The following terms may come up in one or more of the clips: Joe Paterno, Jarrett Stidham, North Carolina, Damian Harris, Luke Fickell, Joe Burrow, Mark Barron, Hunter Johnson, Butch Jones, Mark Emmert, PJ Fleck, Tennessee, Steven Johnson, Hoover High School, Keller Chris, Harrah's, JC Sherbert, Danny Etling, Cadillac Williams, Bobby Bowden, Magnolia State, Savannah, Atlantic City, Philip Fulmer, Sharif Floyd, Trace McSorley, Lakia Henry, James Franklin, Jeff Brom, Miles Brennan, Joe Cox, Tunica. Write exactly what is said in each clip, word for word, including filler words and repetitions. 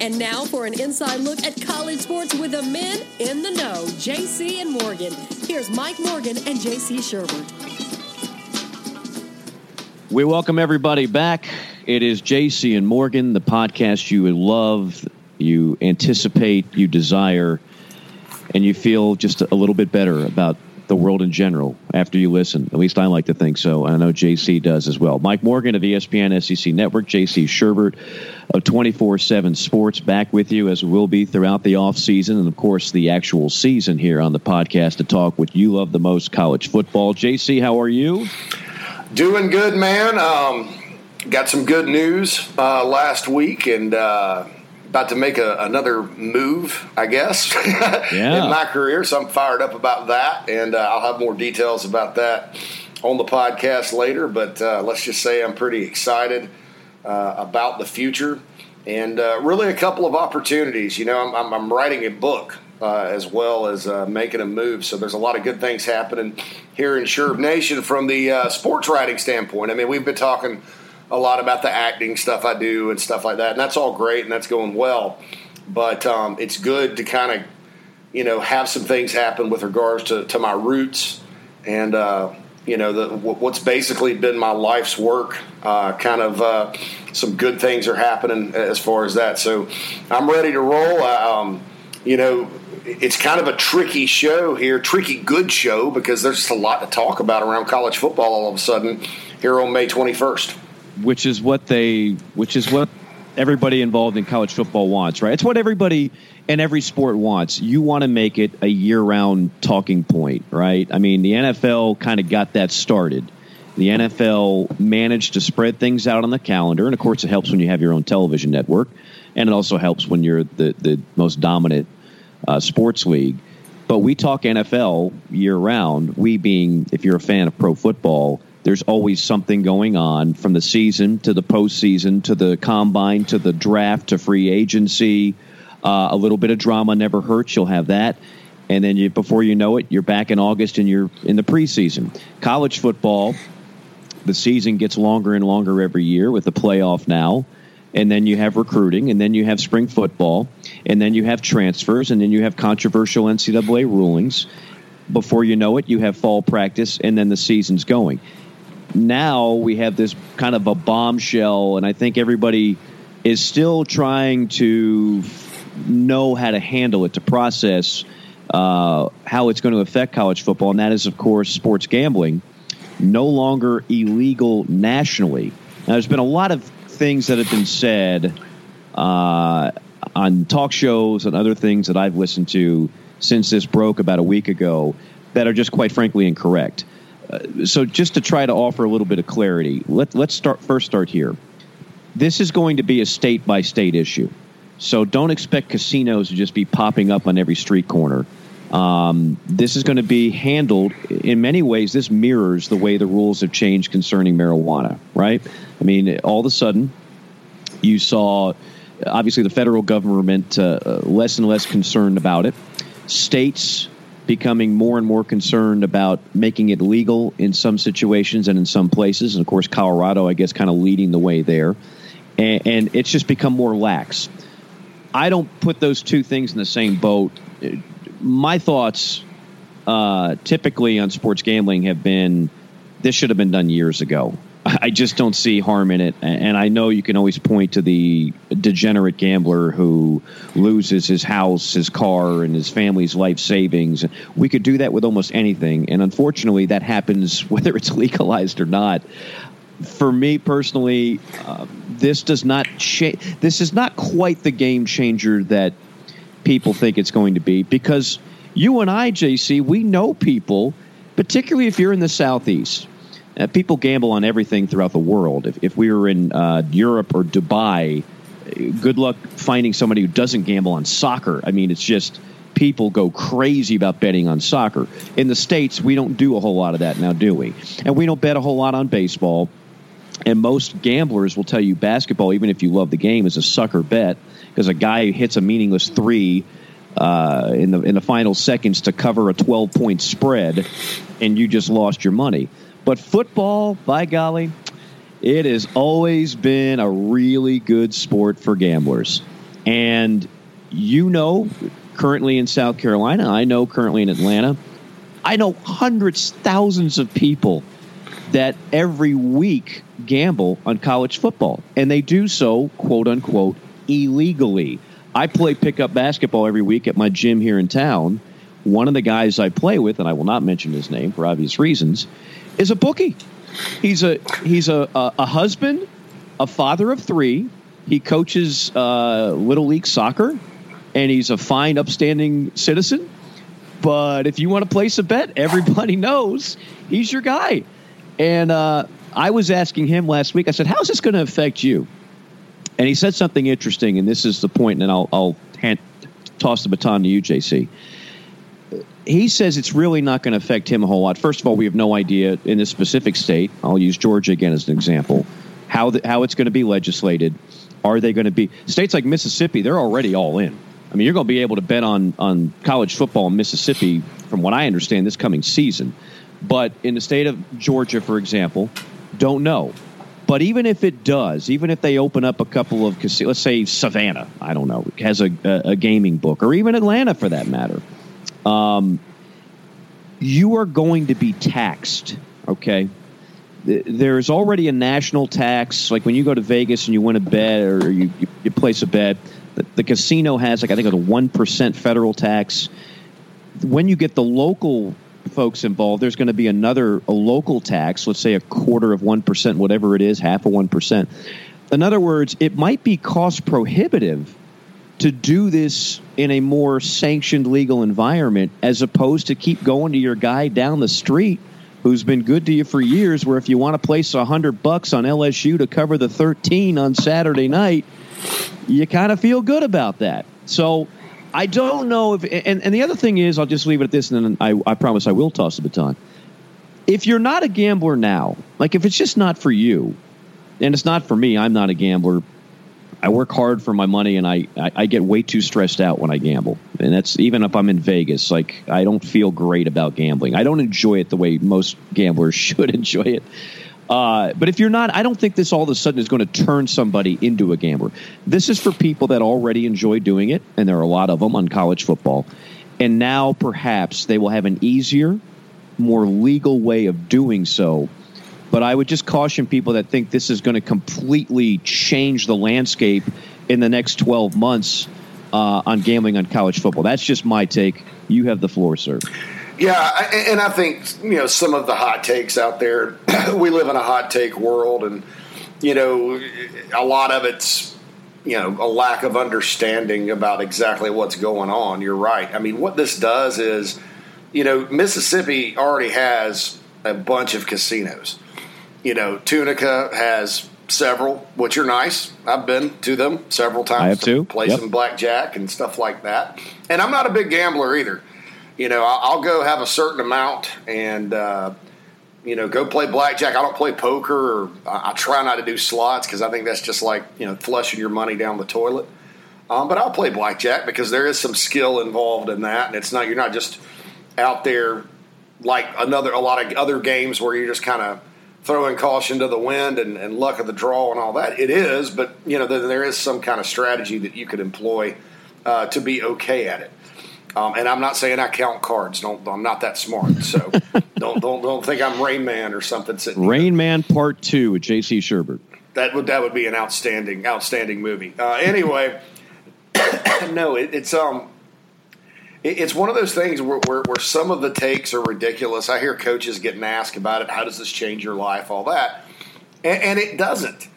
And now for an inside look at college sports with the men in the know, J C and Morgan. Here's Mike Morgan and J C Sherbert. We welcome everybody back. It is J C and Morgan, the podcast you love, you anticipate, you desire, and you feel just a little bit better about the world in general after you listen. At least I like to think so. I know J C does as well. Mike Morgan of E S P N S E C Network, J C Sherbert of twenty-four seven Sports, back with you as we will be throughout the off season and, of course, the actual season here on the podcast to talk what you love the most, college football. J C, how are you? Doing good, man. Um, got some good news uh, last week and uh, about to make a, another move, I guess, yeah. in my career. So I'm fired up about that, and uh, I'll have more details about that on the podcast later. But uh, let's just say I'm pretty excited uh, about the future and uh, really a couple of opportunities. You know, I'm, I'm, I'm writing a book uh, as well as uh, making a move. So there's a lot of good things happening here in Sherb Nation from the uh, sports writing standpoint. I mean, we've been talking a lot about the acting stuff I do and stuff like that, and that's all great and that's going well, but um, it's good to kind of, you know, have some things happen with regards to, to my roots and, uh, you know, the, what's basically been my life's work, uh, kind of uh, some good things are happening as far as that. So I'm ready to roll. Um, you know, it's kind of a tricky show here, tricky good show, because there's just a lot to talk about around college football all of a sudden here on May twenty-first. Which is what they, which is what everybody involved in college football wants, right? It's what everybody in every sport wants. You want to make it a year-round talking point, right? I mean, the N F L kind of got that started. The N F L managed to spread things out on the calendar, and of course, it helps when you have your own television network, and it also helps when you're the the most dominant uh, sports league. But we talk N F L year-round. We being, if you're a fan of pro football, there's always something going on from the season to the postseason to the combine to the draft to free agency. Uh, a little bit of drama never hurts. You'll have that. And then you, before you know it, you're back in August and you're in the preseason. College football, the season gets longer and longer every year with the playoff now. And then you have recruiting, and then you have spring football, and then you have transfers, and then you have controversial N C double A rulings. Before you know it, you have fall practice, and then the season's going. Now we have this kind of a bombshell, and I think everybody is still trying to know how to handle it, to process uh, how it's going to affect college football, and that is, of course, sports gambling, no longer illegal nationally. Now, there's been a lot of things that have been said uh, on talk shows and other things that I've listened to since this broke about a week ago that are just, quite frankly, incorrect. Uh, so just to try to offer a little bit of clarity, let, let's start first start here. This is going to be a state-by-state issue. So don't expect casinos to just be popping up on every street corner. Um, this is going to be handled in many ways. This mirrors the way the rules have changed concerning marijuana, right? I mean, all of a sudden you saw, obviously, the federal government uh, less and less concerned about it. States becoming more and more concerned about making it legal in some situations and in some places. And, of course, Colorado, I guess, kind of leading the way there. And, and it's just become more lax. I don't put those two things in the same boat. My thoughts uh, typically on sports gambling have been this should have been done years ago. I just don't see harm in it. And I know you can always point to the degenerate gambler who loses his house, his car, and his family's life savings. We could do that with almost anything. And unfortunately, that happens whether it's legalized or not. For me personally, uh, this does not cha- this is not quite the game changer that people think it's going to be, because you and I, J C, we know people particularly if you're in the Southeast. Uh, people gamble on everything throughout the world. If, if we were in uh, Europe or Dubai, good luck finding somebody who doesn't gamble on soccer. I mean, it's just people go crazy about betting on soccer. In the States, we don't do a whole lot of that now, do we? And we don't bet a whole lot on baseball. And most gamblers will tell you basketball, even if you love the game, is a sucker bet because a guy hits a meaningless three uh, in the in the final seconds to cover a twelve-point spread, and you just lost your money. But football, by golly, it has always been a really good sport for gamblers. And you know, currently in South Carolina, I know currently in Atlanta, I know hundreds, thousands of people that every week gamble on college football, and they do so, quote unquote, illegally. I play pickup basketball every week at my gym here in town. One of the guys I play with, and I will not mention his name for obvious reasons, is a bookie. He's a he's a, a, a husband, a father of three. He coaches uh, Little League soccer, and he's a fine, upstanding citizen. But if you want to place a bet, everybody knows he's your guy. And uh, I was asking him last week, I said, how's this going to affect you? And he said something interesting, and this is the point, and I'll, I'll hand, toss the baton to you, J C. He says it's really not going to affect him a whole lot. First of all, we have no idea in this specific state, I'll use Georgia again as an example, how the, how it's going to be legislated. Are they going to be – states like Mississippi, they're already all in. I mean, you're going to be able to bet on, on college football in Mississippi, from what I understand, this coming season. But in the state of Georgia, for example, don't know. But even if it does, even if they open up a couple of – let's say Savannah, I don't know, has a, a gaming book, or even Atlanta for that matter, um, you are going to be taxed, okay? There's already a national tax. Like when you go to Vegas and you win a bet or you, you place a bet, the, the casino has, like I think, it's a one percent federal tax. When you get the local – folks involved, there's going to be another a local tax, let's say a quarter of one percent, whatever it is, half of one percent. In other words, it might be cost prohibitive to do this in a more sanctioned legal environment as opposed to keep going to your guy down the street who's been good to you for years, where if you want to place one hundred bucks on L S U to cover the thirteen on Saturday night, you kind of feel good about that. So I don't know if and, – and the other thing is, I'll just leave it at this, and then I, I promise I will toss the baton. If you're not a gambler now, like if it's just not for you, and it's not for me, I'm not a gambler. I work hard for my money, and I, I, I get way too stressed out when I gamble. And that's – even if I'm in Vegas, like I don't feel great about gambling. I don't enjoy it the way most gamblers should enjoy it. Uh, but if you're not, I don't think this all of a sudden is going to turn somebody into a gambler. This is for people that already enjoy doing it, and there are a lot of them on college football. And now perhaps they will have an easier, more legal way of doing so. But I would just caution people that think this is going to completely change the landscape in the next twelve months uh, on gambling on college football. That's just my take. You have the floor, sir. Yeah, and I think, you know, some of the hot takes out there, we live in a hot take world, and, you know, a lot of it's, you know, a lack of understanding about exactly what's going on. You're right. I mean, what this does is, you know, Mississippi already has a bunch of casinos. You know, Tunica has several, which are nice. I've been to them several times. I have to. Play yep. some blackjack and stuff like that. And I'm not a big gambler either. You know, I'll go have a certain amount and, uh, you know, go play blackjack. I don't play poker, or I try not to do slots because I think that's just like, you know, flushing your money down the toilet. Um, but I'll play blackjack because there is some skill involved in that. And it's not, you're not just out there like another, a lot of other games where you're just kind of throwing caution to the wind and, and luck of the draw and all that. It is, but, you know, there, there is some kind of strategy that you could employ uh, to be okay at it. Um, and I'm not saying I count cards. Don't, I'm not that smart. So don't don't don't think I'm Rain Man or something. Rain there. Man Part Two with J C Sherbert. That would that would be an outstanding outstanding movie. Uh, anyway, no, it, it's um, it, it's one of those things where, where where some of the takes are ridiculous. I hear coaches getting asked about it. How does this change your life? All that, and, and it doesn't,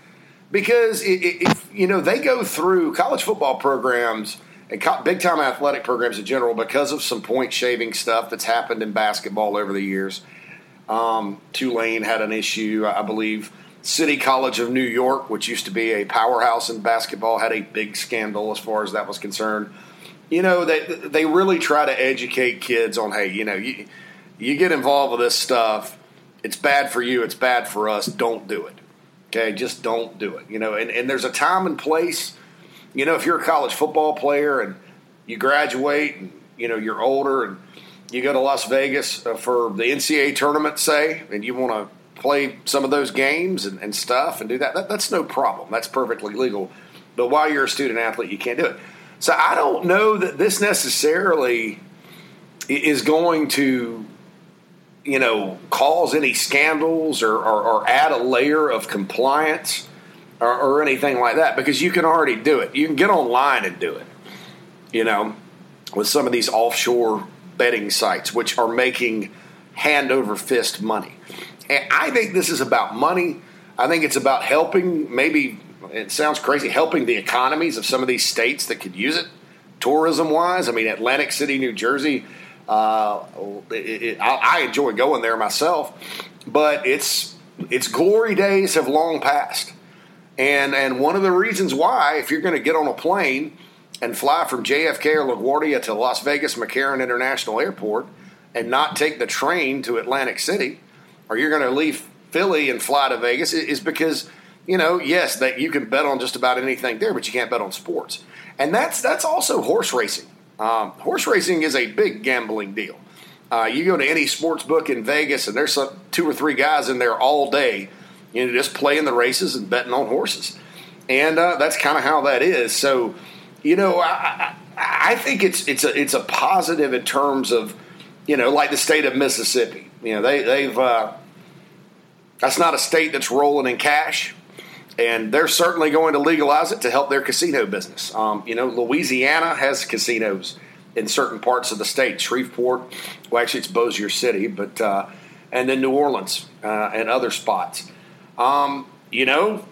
because it, it, it, you know, they go through college football programs. and co- big-time athletic programs in general because of some point-shaving stuff that's happened in basketball over the years. Um, Tulane had an issue, I believe. City College of New York, which used to be a powerhouse in basketball, had a big scandal as far as that was concerned. You know, they they really try to educate kids on, hey, you know, you, you get involved with this stuff, it's bad for you, it's bad for us, don't do it. Okay, just don't do it. You know, and, and there's a time and place. You know, if you're a college football player and you graduate and, you know, you're older and you go to Las Vegas for the N C double A tournament, say, and you want to play some of those games and, and stuff and do that, that, that's no problem. That's perfectly legal. But while you're a student athlete, you can't do it. So I don't know that this necessarily is going to, you know, cause any scandals or, or, or add a layer of compliance or, or anything like that, because you can already do it. You can get online and do it, you know, with some of these offshore betting sites, which are making hand over fist money. And I think this is about money. I think it's about helping, maybe it sounds crazy, helping the economies of some of these states that could use it, tourism-wise. I mean, Atlantic City, New Jersey, uh, it, it, I, I enjoy going there myself, but its its glory days have long passed. And and one of the reasons why, if you're going to get on a plane and fly from J F K or LaGuardia to Las Vegas McCarran International Airport and not take the train to Atlantic City, or you're going to leave Philly and fly to Vegas, is because, you know, yes, that you can bet on just about anything there, but you can't bet on sports. And that's that's also horse racing. Um, horse racing is a big gambling deal. Uh, you go to any sports book in Vegas, and there's some, two or three guys in there all day, you know, just playing the races and betting on horses. And uh, that's kind of how that is. So, you know, I, I, I think it's it's a it's a positive in terms of, you know, like the state of Mississippi. You know, they they've uh, that's not a state that's rolling in cash. And they're certainly going to legalize it to help their casino business. Um, you know, Louisiana has casinos in certain parts of the state. Shreveport, well, actually it's Bossier City, but uh, and then New Orleans uh, and other spots. Um, you know,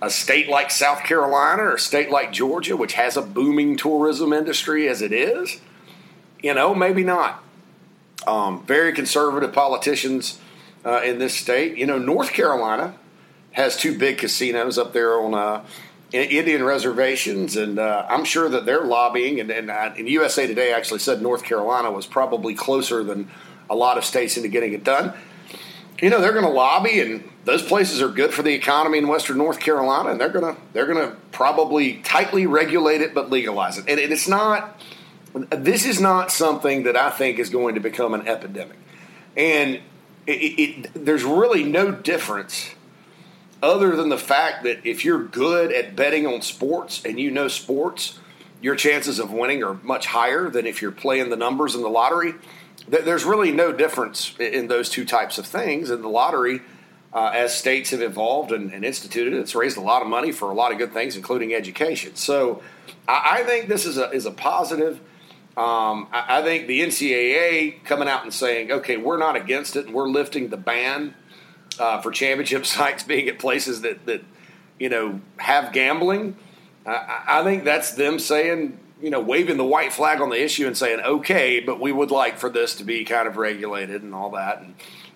a state like South Carolina or a state like Georgia, which has a booming tourism industry as it is, you know, maybe not. Um, very conservative politicians uh, in this state. You know, North Carolina has two big casinos up there on uh, Indian reservations, and uh, I'm sure that they're lobbying. And, and, uh, and U S A Today actually said North Carolina was probably closer than a lot of states into getting it done. You know, they're going to lobby, and those places are good for the economy in western North Carolina, and they're going to they're going to probably tightly regulate it but legalize it. And, and it's not this is not something that I think is going to become an epidemic. And it, it, it, there's really no difference other than the fact that if you're good at betting on sports and you know sports, your chances of winning are much higher than if you're playing the numbers in the lottery. There's really no difference in those two types of things. And the lottery, uh, as states have evolved and, and instituted, it's raised a lot of money for a lot of good things, including education. So I, I think this is a is a positive. Um, I, I think the N C double A coming out and saying, okay, we're not against it and we're lifting the ban Uh, for championship sites being at places that, that you know, have gambling, I, I think that's them saying, you know, waving the white flag on the issue and saying, okay, but we would like for this to be kind of regulated and all that and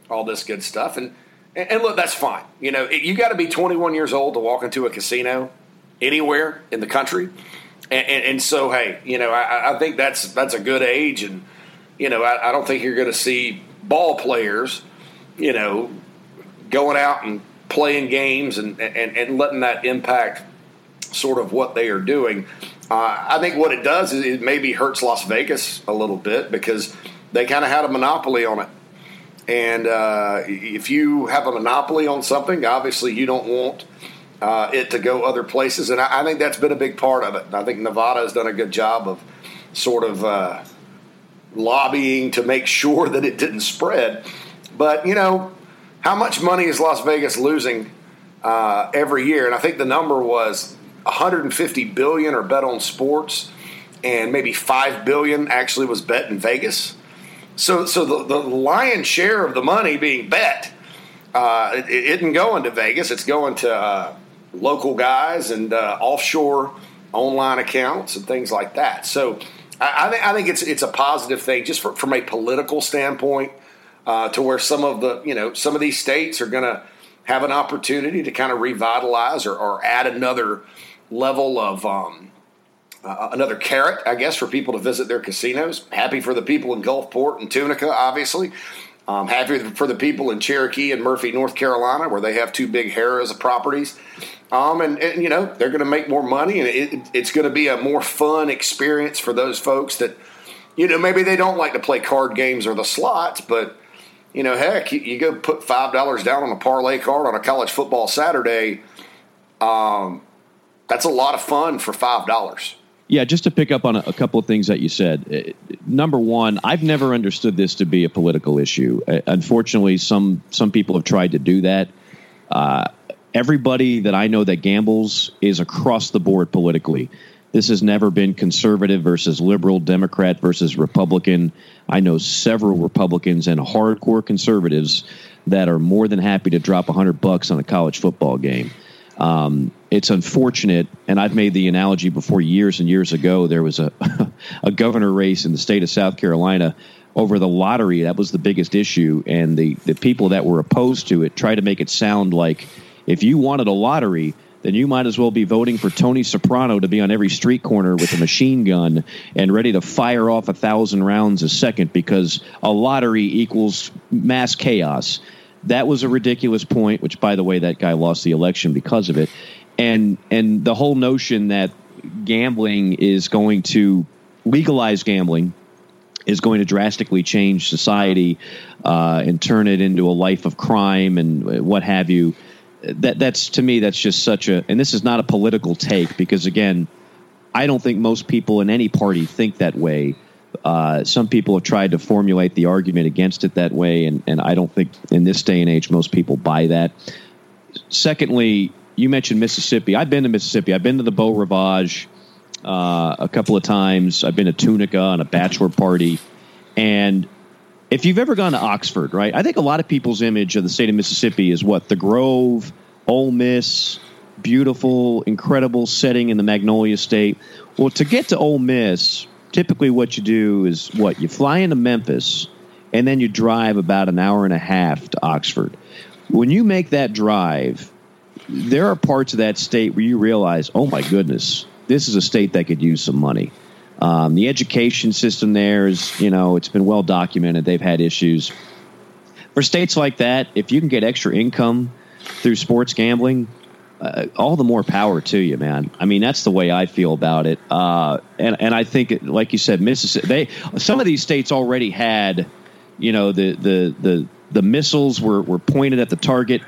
all this good stuff. And, and, and look, that's fine. You know, it, you got to be twenty-one years old to walk into a casino anywhere in the country. And, and, and so, hey, you know, I, I think that's that's a good age. And, you know, I, I don't think you're going to see ball players, you know, going out and playing games and, and, and letting that impact sort of what they are doing. Uh, I think what it does is it maybe hurts Las Vegas a little bit because they kind of had a monopoly on it. And uh, if you have a monopoly on something, obviously you don't want uh, it to go other places. And I, I think that's been a big part of it. I think Nevada has done a good job of sort of uh, lobbying to make sure that it didn't spread. But, you know, how much money is Las Vegas losing uh, every year? And I think the number was one hundred fifty billion dollars are bet on sports, and maybe five billion dollars actually was bet in Vegas. So, so the, the lion's share of the money being bet uh, it, it isn't going to Vegas. It's going to uh, local guys and uh, offshore online accounts and things like that. So I, I, th- I think it's it's a positive thing just for, from a political standpoint uh, to where some of the, you know, some of these states are going to have an opportunity to kind of revitalize or, or add another level of um, uh, another carrot, I guess, for people to visit their casinos. Happy for the people in Gulfport and Tunica, obviously. Um, happy for the people in Cherokee and Murphy, North Carolina, where they have two big Harrah's of properties. Um, and, and, you know, they're going to make more money, and it, it's going to be a more fun experience for those folks that, you know, maybe they don't like to play card games or the slots, but, you know, heck, you, you go put five dollars down on a parlay card on a college football Saturday. Um, that's a lot of fun for five dollars. Yeah, just to pick up on a, a couple of things that you said. It, number one, I've never understood this to be a political issue. Uh, unfortunately, some some people have tried to do that. Uh, everybody that I know that gambles is across the board politically. This has never been conservative versus liberal, Democrat versus Republican. I know several Republicans and hardcore conservatives that are more than happy to drop one hundred bucks on a college football game. Um, it's unfortunate, and I've made the analogy before years and years ago. There was a a governor race in the state of South Carolina over the lottery. That was the biggest issue, and the, the people that were opposed to it tried to make it sound like if you wanted a lottery, then you might as well be voting for Tony Soprano to be on every street corner with a machine gun and ready to fire off a thousand rounds a second because a lottery equals mass chaos. That was a ridiculous point, which, by the way, that guy lost the election because of it. And and the whole notion that gambling is going to legalize gambling is going to drastically change society uh, and turn it into a life of crime and what have you. That that's to me, that's just such a and this is not a political take, because, again, I don't think most people in any party think that way. Uh, some people have tried to formulate the argument against it that way, and, and I don't think in this day and age most people buy that. Secondly, you mentioned Mississippi. I've been to Mississippi. I've been to the Beau Rivage uh, a couple of times. I've been to Tunica on a bachelor party. And if you've ever gone to Oxford, right, I think a lot of people's image of the state of Mississippi is what? The Grove, Ole Miss, beautiful, incredible setting in the Magnolia State. Well, to get to Ole Miss, typically what you do is what? You fly into Memphis, and then you drive about an hour and a half to Oxford. When you make that drive, there are parts of that state where you realize, oh, my goodness, this is a state that could use some money. Um, the education system there is, you know, it's been well documented. They've had issues. For states like that, if you can get extra income through sports gambling, Uh, all the more power to you, man. I mean, that's the way I feel about it. Uh, and and I think, it, like you said, Mississippi. They some of these states already had, you know, the the the, the missiles were, were pointed at the target,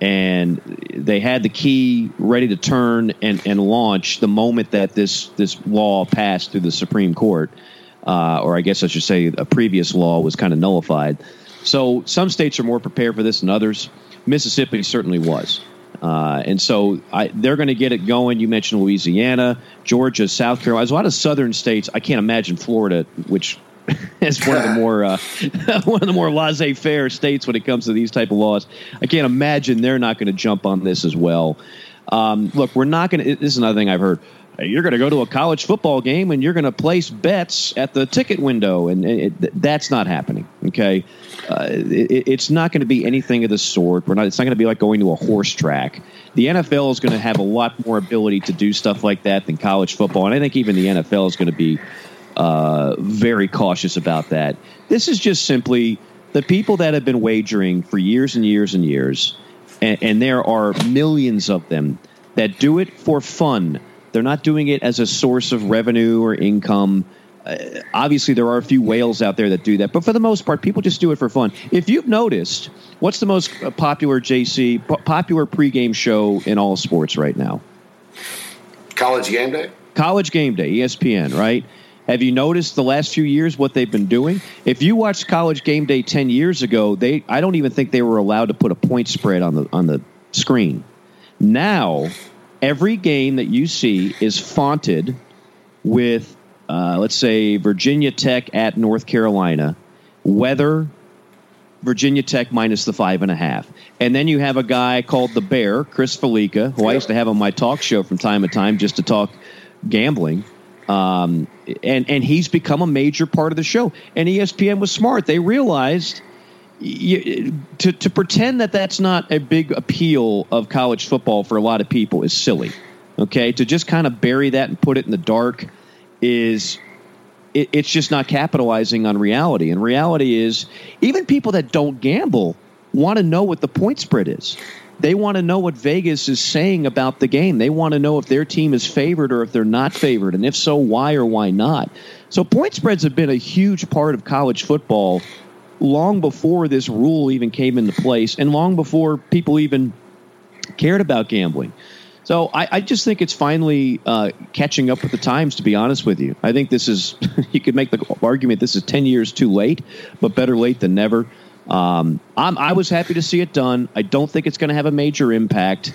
and they had the key ready to turn and, and launch the moment that this this law passed through the Supreme Court, uh, or I guess I should say a previous law was kind of nullified. So some states are more prepared for this than others. Mississippi certainly was. Uh, and so I, they're going to get it going. You mentioned Louisiana, Georgia, South Carolina. There's a lot of southern states. I can't imagine Florida, which is one of the more uh, one of the more laissez-faire states when it comes to these type of laws. I can't imagine they're not going to jump on this as well. Um, look, we're not going to – this is another thing I've heard. You're going to go to a college football game and you're going to place bets at the ticket window, and it, it, that's not happening, okay? Uh, it, it's not going to be anything of the sort. We're not. It's not going to be like going to a horse track. The N F L is going to have a lot more ability to do stuff like that than college football, and I think even the N F L is going to be uh, very cautious about that. This is just simply the people that have been wagering for years and years and years, and, and there are millions of them that do it for fun. They're not doing it as a source of revenue or income. Uh, obviously, there are a few whales out there that do that. But for the most part, people just do it for fun. If you've noticed, what's the most popular, J C, po- popular pregame show in all sports right now? College Game Day. College Game Day, E S P N, right? Have you noticed the last few years what they've been doing? If you watched College Game Day ten years ago, they I don't even think they were allowed to put a point spread on the on the screen. Now, every game that you see is fonted with, uh, let's say, Virginia Tech at North Carolina, weather, Virginia Tech minus the five and a half. And then you have a guy called the Bear, Chris Felica, who I used to have on my talk show from time to time just to talk gambling. Um, and, and he's become a major part of the show. And E S P N was smart. They realized you, to, to pretend that that's not a big appeal of college football for a lot of people is silly. Okay. To just kind of bury that and put it in the dark is it, it's just not capitalizing on reality. And reality is even people that don't gamble want to know what the point spread is. They want to know what Vegas is saying about the game. They want to know if their team is favored or if they're not favored, and if so, why or why not. So point spreads have been a huge part of college football long before this rule even came into place and long before people even cared about gambling. So I, I just think it's finally uh, catching up with the times, to be honest with you. I think this is – you could make the argument this is ten years too late, but better late than never. Um, I'm, I was happy to see it done. I don't think it's going to have a major impact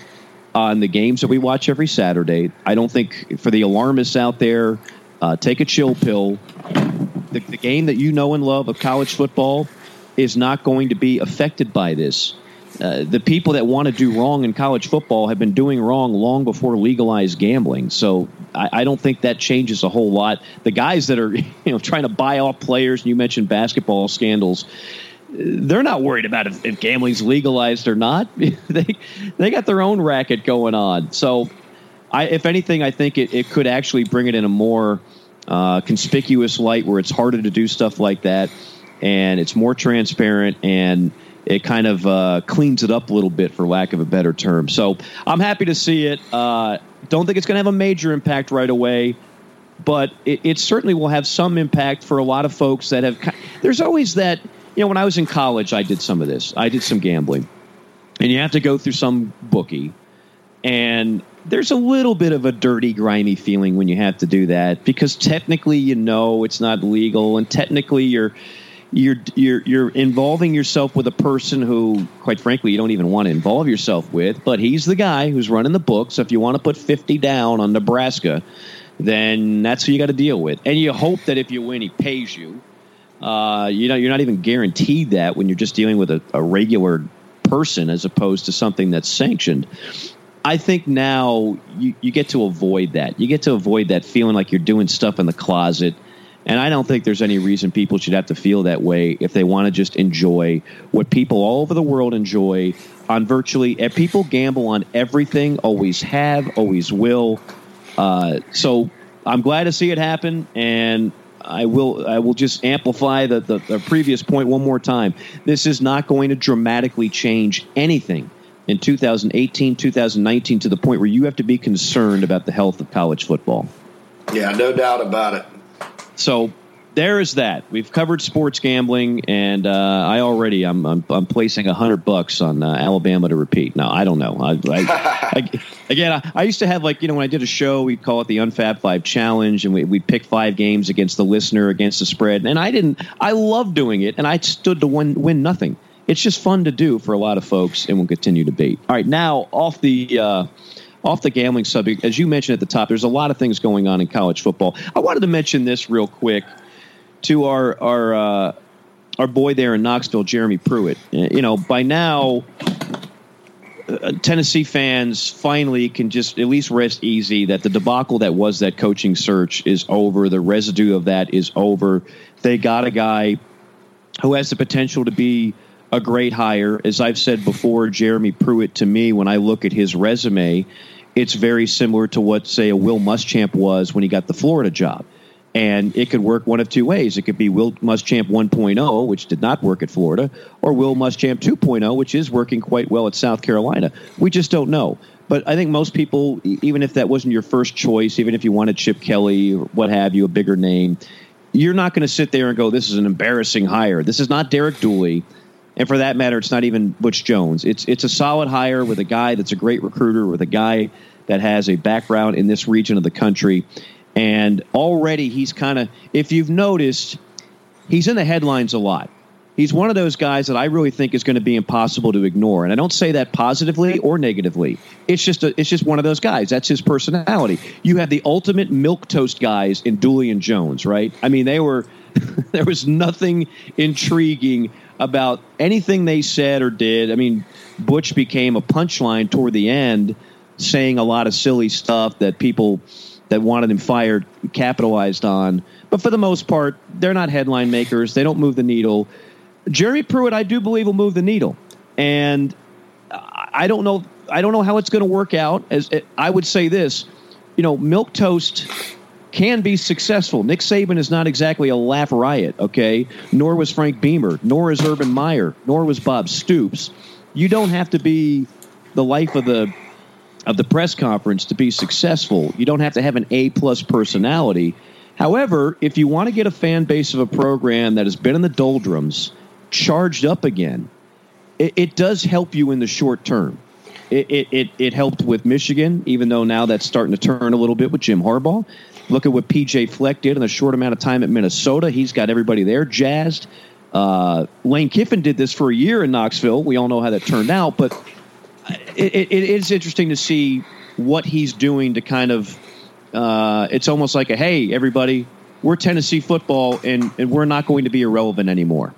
on the games that we watch every Saturday. I don't think for the alarmists out there, uh, take a chill pill. The, the game that you know and love of college football is not going to be affected by this. Uh, the people that want to do wrong in college football have been doing wrong long before legalized gambling. So I, I don't think that changes a whole lot. The guys that are, you know, trying to buy off players, and you mentioned basketball scandals, they're not worried about if, if gambling's legalized or not. they they got their own racket going on. So, I, if anything, I think it, it could actually bring it in a more uh, conspicuous light where it's harder to do stuff like that, and it's more transparent, and it kind of uh, cleans it up a little bit, for lack of a better term. So I'm happy to see it. Uh, don't think it's going to have a major impact right away, but it, it certainly will have some impact for a lot of folks that have – there's always that – you know, when I was in college, I did some of this. I did some gambling. And you have to go through some bookie. And there's a little bit of a dirty, grimy feeling when you have to do that, because technically, you know, it's not legal. And technically, you're you're you're you're involving yourself with a person who, quite frankly, you don't even want to involve yourself with. But he's the guy who's running the book. So if you want to put fifty down on Nebraska, then that's who you got to deal with. And you hope that if you win, he pays you. Uh, you know, you're not even guaranteed that when you're just dealing with a, a regular person as opposed to something that's sanctioned. I think now you, you get to avoid that. You get to avoid that feeling like you're doing stuff in the closet. And I don't think there's any reason people should have to feel that way if they want to just enjoy what people all over the world enjoy on virtually. And people gamble on everything, always have, always will. Uh, so I'm glad to see it happen. And I will I will just amplify the, the, the previous point one more time. This is not going to dramatically change anything in two thousand eighteen, two thousand nineteen to the point where you have to be concerned about the health of college football. Yeah, no doubt about it. So there is that. We've covered sports gambling, and uh, I already I'm I'm, I'm placing a hundred bucks on uh, Alabama to repeat. Now I don't know. I, I, I, again, I, I used to have, like, you know, when I did a show, we'd call it the Unfab Five Challenge, and we we'd pick five games against the listener, against the spread. And I didn't. I love doing it, and I stood to win, win nothing. It's just fun to do for a lot of folks, and will continue to be. All right, now off the. Uh, Off the gambling subject, as you mentioned at the top, there's a lot of things going on in college football. I wanted to mention this real quick to our our uh, our boy there in Knoxville, Jeremy Pruitt. You know, by now, uh, Tennessee fans finally can just at least rest easy that the debacle that was that coaching search is over. The residue of that is over. They got a guy who has the potential to be a great hire. As I've said before, Jeremy Pruitt, to me, when I look at his resume, it's very similar to what, say, a Will Muschamp was when he got the Florida job. And it could work one of two ways. It could be Will Muschamp one point oh, which did not work at Florida, or Will Muschamp two point oh, which is working quite well at South Carolina. We just don't know. But I think most people, even if that wasn't your first choice, even if you wanted Chip Kelly or what have you, a bigger name, you're not going to sit there and go, this is an embarrassing hire. This is not Derek Dooley. And for that matter, it's not even Butch Jones. It's it's a solid hire with a guy that's a great recruiter, with a guy that has a background in this region of the country. And already he's kind of, if you've noticed, he's in the headlines a lot. He's one of those guys that I really think is going to be impossible to ignore. And I don't say that positively or negatively. It's just a, it's just one of those guys. That's his personality. You have the ultimate milquetoast guys in Dooley and Jones, right? I mean, they were there was nothing intriguing about anything they said or did. I mean, Butch became a punchline toward the end, saying a lot of silly stuff that people that wanted him fired capitalized on. But for the most part, they're not headline makers. They don't move the needle. Jeremy Pruitt, I do believe, will move the needle. And I don't know I don't know how it's going to work out. As I would say this, you know, milquetoast can be successful. Nick Saban is not exactly a laugh riot, okay? Nor was Frank Beamer, nor is Urban Meyer, nor was Bob Stoops. You don't have to be the life of the of the press conference to be successful. You don't have to have an A-plus personality. However, if you want to get a fan base of a program that has been in the doldrums, charged up again, it, it does help you in the short term. It, it, it, it helped with Michigan, even though now that's starting to turn a little bit with Jim Harbaugh. Look at what P J Fleck did in a short amount of time at Minnesota. He's got everybody there jazzed. Uh, Lane Kiffin did this for a year in Knoxville. We all know how that turned out, but it, it, it is interesting to see what he's doing to kind of uh, – it's almost like a, hey, everybody, we're Tennessee football, and, and we're not going to be irrelevant anymore.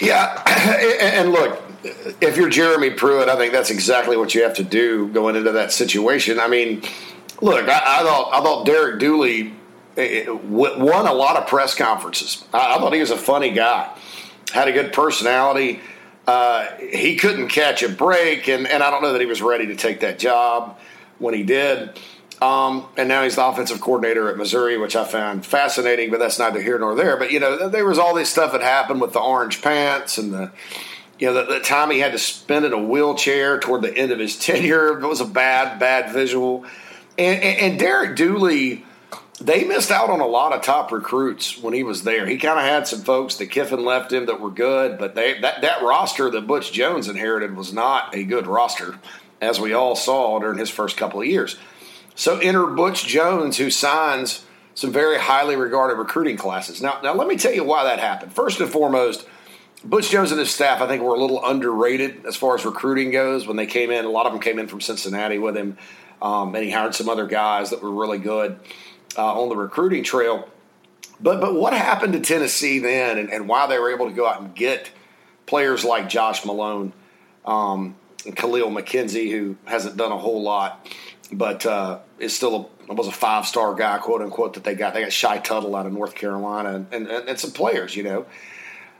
Yeah, and look, if you're Jeremy Pruitt, I think that's exactly what you have to do going into that situation. I mean, look, I, I thought I thought Derek Dooley won a lot of press conferences. I, I thought he was a funny guy, had a good personality. Uh, he couldn't catch a break, and, and I don't know that he was ready to take that job when he did. Um, and now he's the offensive coordinator at Missouri, which I found fascinating, but that's neither here nor there. But, you know, there was all this stuff that happened with the orange pants and the, you know, the, the time he had to spend in a wheelchair toward the end of his tenure. It was a bad, bad visual. And, and, and Derek Dooley, they missed out on a lot of top recruits when he was there. He kind of had some folks that Kiffin left him that were good, but they that, that roster that Butch Jones inherited was not a good roster, as we all saw during his first couple of years. So enter Butch Jones, who signs some very highly regarded recruiting classes. Now, now let me tell you why that happened. First and foremost, Butch Jones and his staff, I think, were a little underrated as far as recruiting goes. When they came in, a lot of them came in from Cincinnati with him, um, and he hired some other guys that were really good uh, on the recruiting trail. But but what happened to Tennessee then, and, and why they were able to go out and get players like Josh Malone um, and Khalil McKenzie, who hasn't done a whole lot, but uh, is still a, was a five-star guy, quote-unquote, that they got. They got Shy Tuttle out of North Carolina and, and, and some players, you know.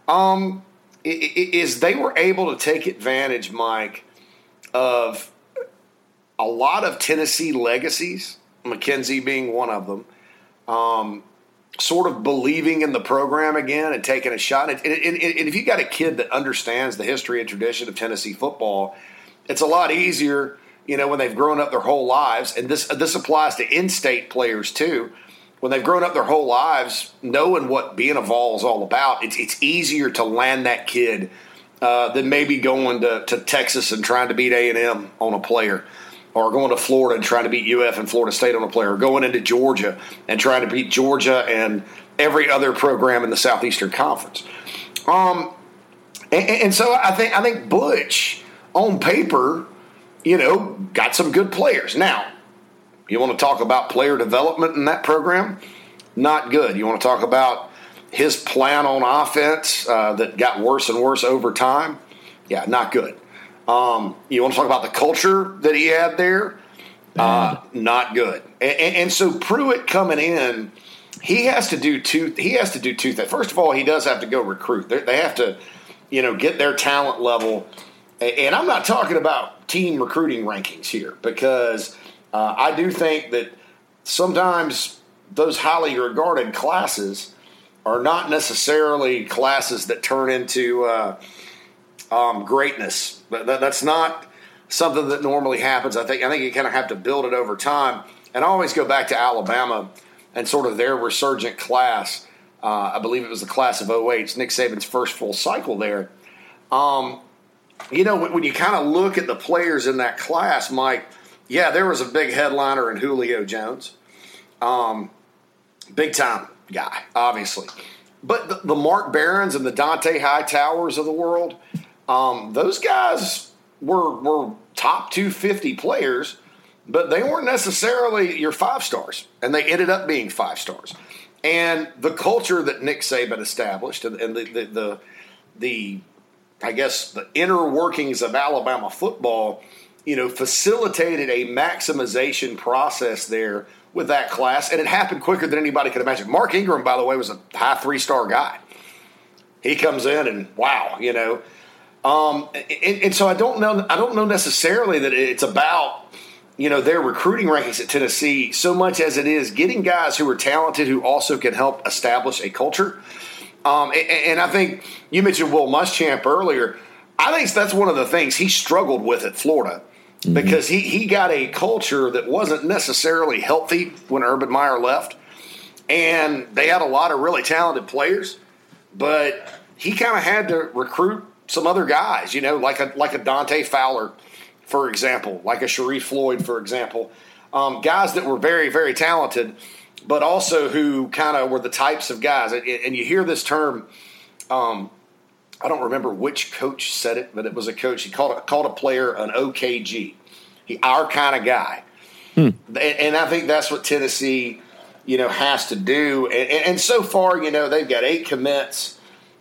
Um, is they were able to take advantage, Mike, of a lot of Tennessee legacies, McKenzie being one of them, um, sort of believing in the program again and taking a shot. And, and, and, and if you got a kid that understands the history and tradition of Tennessee football, it's a lot easier, you know, when they've grown up their whole lives, and this this applies to in-state players too. When they've grown up their whole lives knowing what being a Vol is all about, it's it's easier to land that kid uh, than maybe going to, to Texas and trying to beat A and M on a player, or going to Florida and trying to beat U F and Florida State on a player, or going into Georgia and trying to beat Georgia and every other program in the Southeastern Conference. Um, and, and so I think I think Butch, on paper, you know, got some good players. Now, you want to talk about player development in that program? Not good. You want to talk about his plan on offense uh, that got worse and worse over time? Yeah, not good. Um, you want to talk about the culture that he had there? Uh, not good. And, and, and so Pruitt coming in, he has to do two. He has to do two things. First of all, he does have to go recruit. They're, they have to, you know, get their talent level. And I'm not talking about team recruiting rankings here, because uh, I do think that sometimes those highly regarded classes are not necessarily classes that turn into uh, um, greatness. That, that's not something that normally happens. I think I think you kind of have to build it over time. And I always go back to Alabama and sort of their resurgent class. Uh, I believe it was the class of oh eight. It's Nick Saban's first full cycle there. Um You know, when you kind of look at the players in that class, Mike, yeah, there was a big headliner in Julio Jones. Um, big-time guy, obviously. But the, the Mark Barrons and the Dante Hightowers of the world, um, those guys were, were top two fifty players, but they weren't necessarily your five stars, and they ended up being five stars. And the culture that Nick Saban established and, and the the the, the I guess the inner workings of Alabama football, you know, facilitated a maximization process there with that class, and it happened quicker than anybody could imagine. Mark Ingram, by the way, was a high three-star guy. He comes in and, wow, you know. Um, and, and so I don't know I don't know necessarily that it's about, you know, their recruiting rankings at Tennessee so much as it is getting guys who are talented who also can help establish a culture. Um, and, and I think you mentioned Will Muschamp earlier. I think that's one of the things he struggled with at Florida mm-hmm. because he, he got a culture that wasn't necessarily healthy when Urban Meyer left. And they had a lot of really talented players, but he kind of had to recruit some other guys, you know, like a like a Dante Fowler, for example, like a Sharif Floyd, for example, um, guys that were very, very talented, but also who kind of were the types of guys. And, and you hear this term, um, I don't remember which coach said it, but it was a coach. He called a, called a player an O K G, he our kind of guy. Hmm. And, and I think that's what Tennessee, you know, has to do. And, and, and so far, you know, they've got eight commits.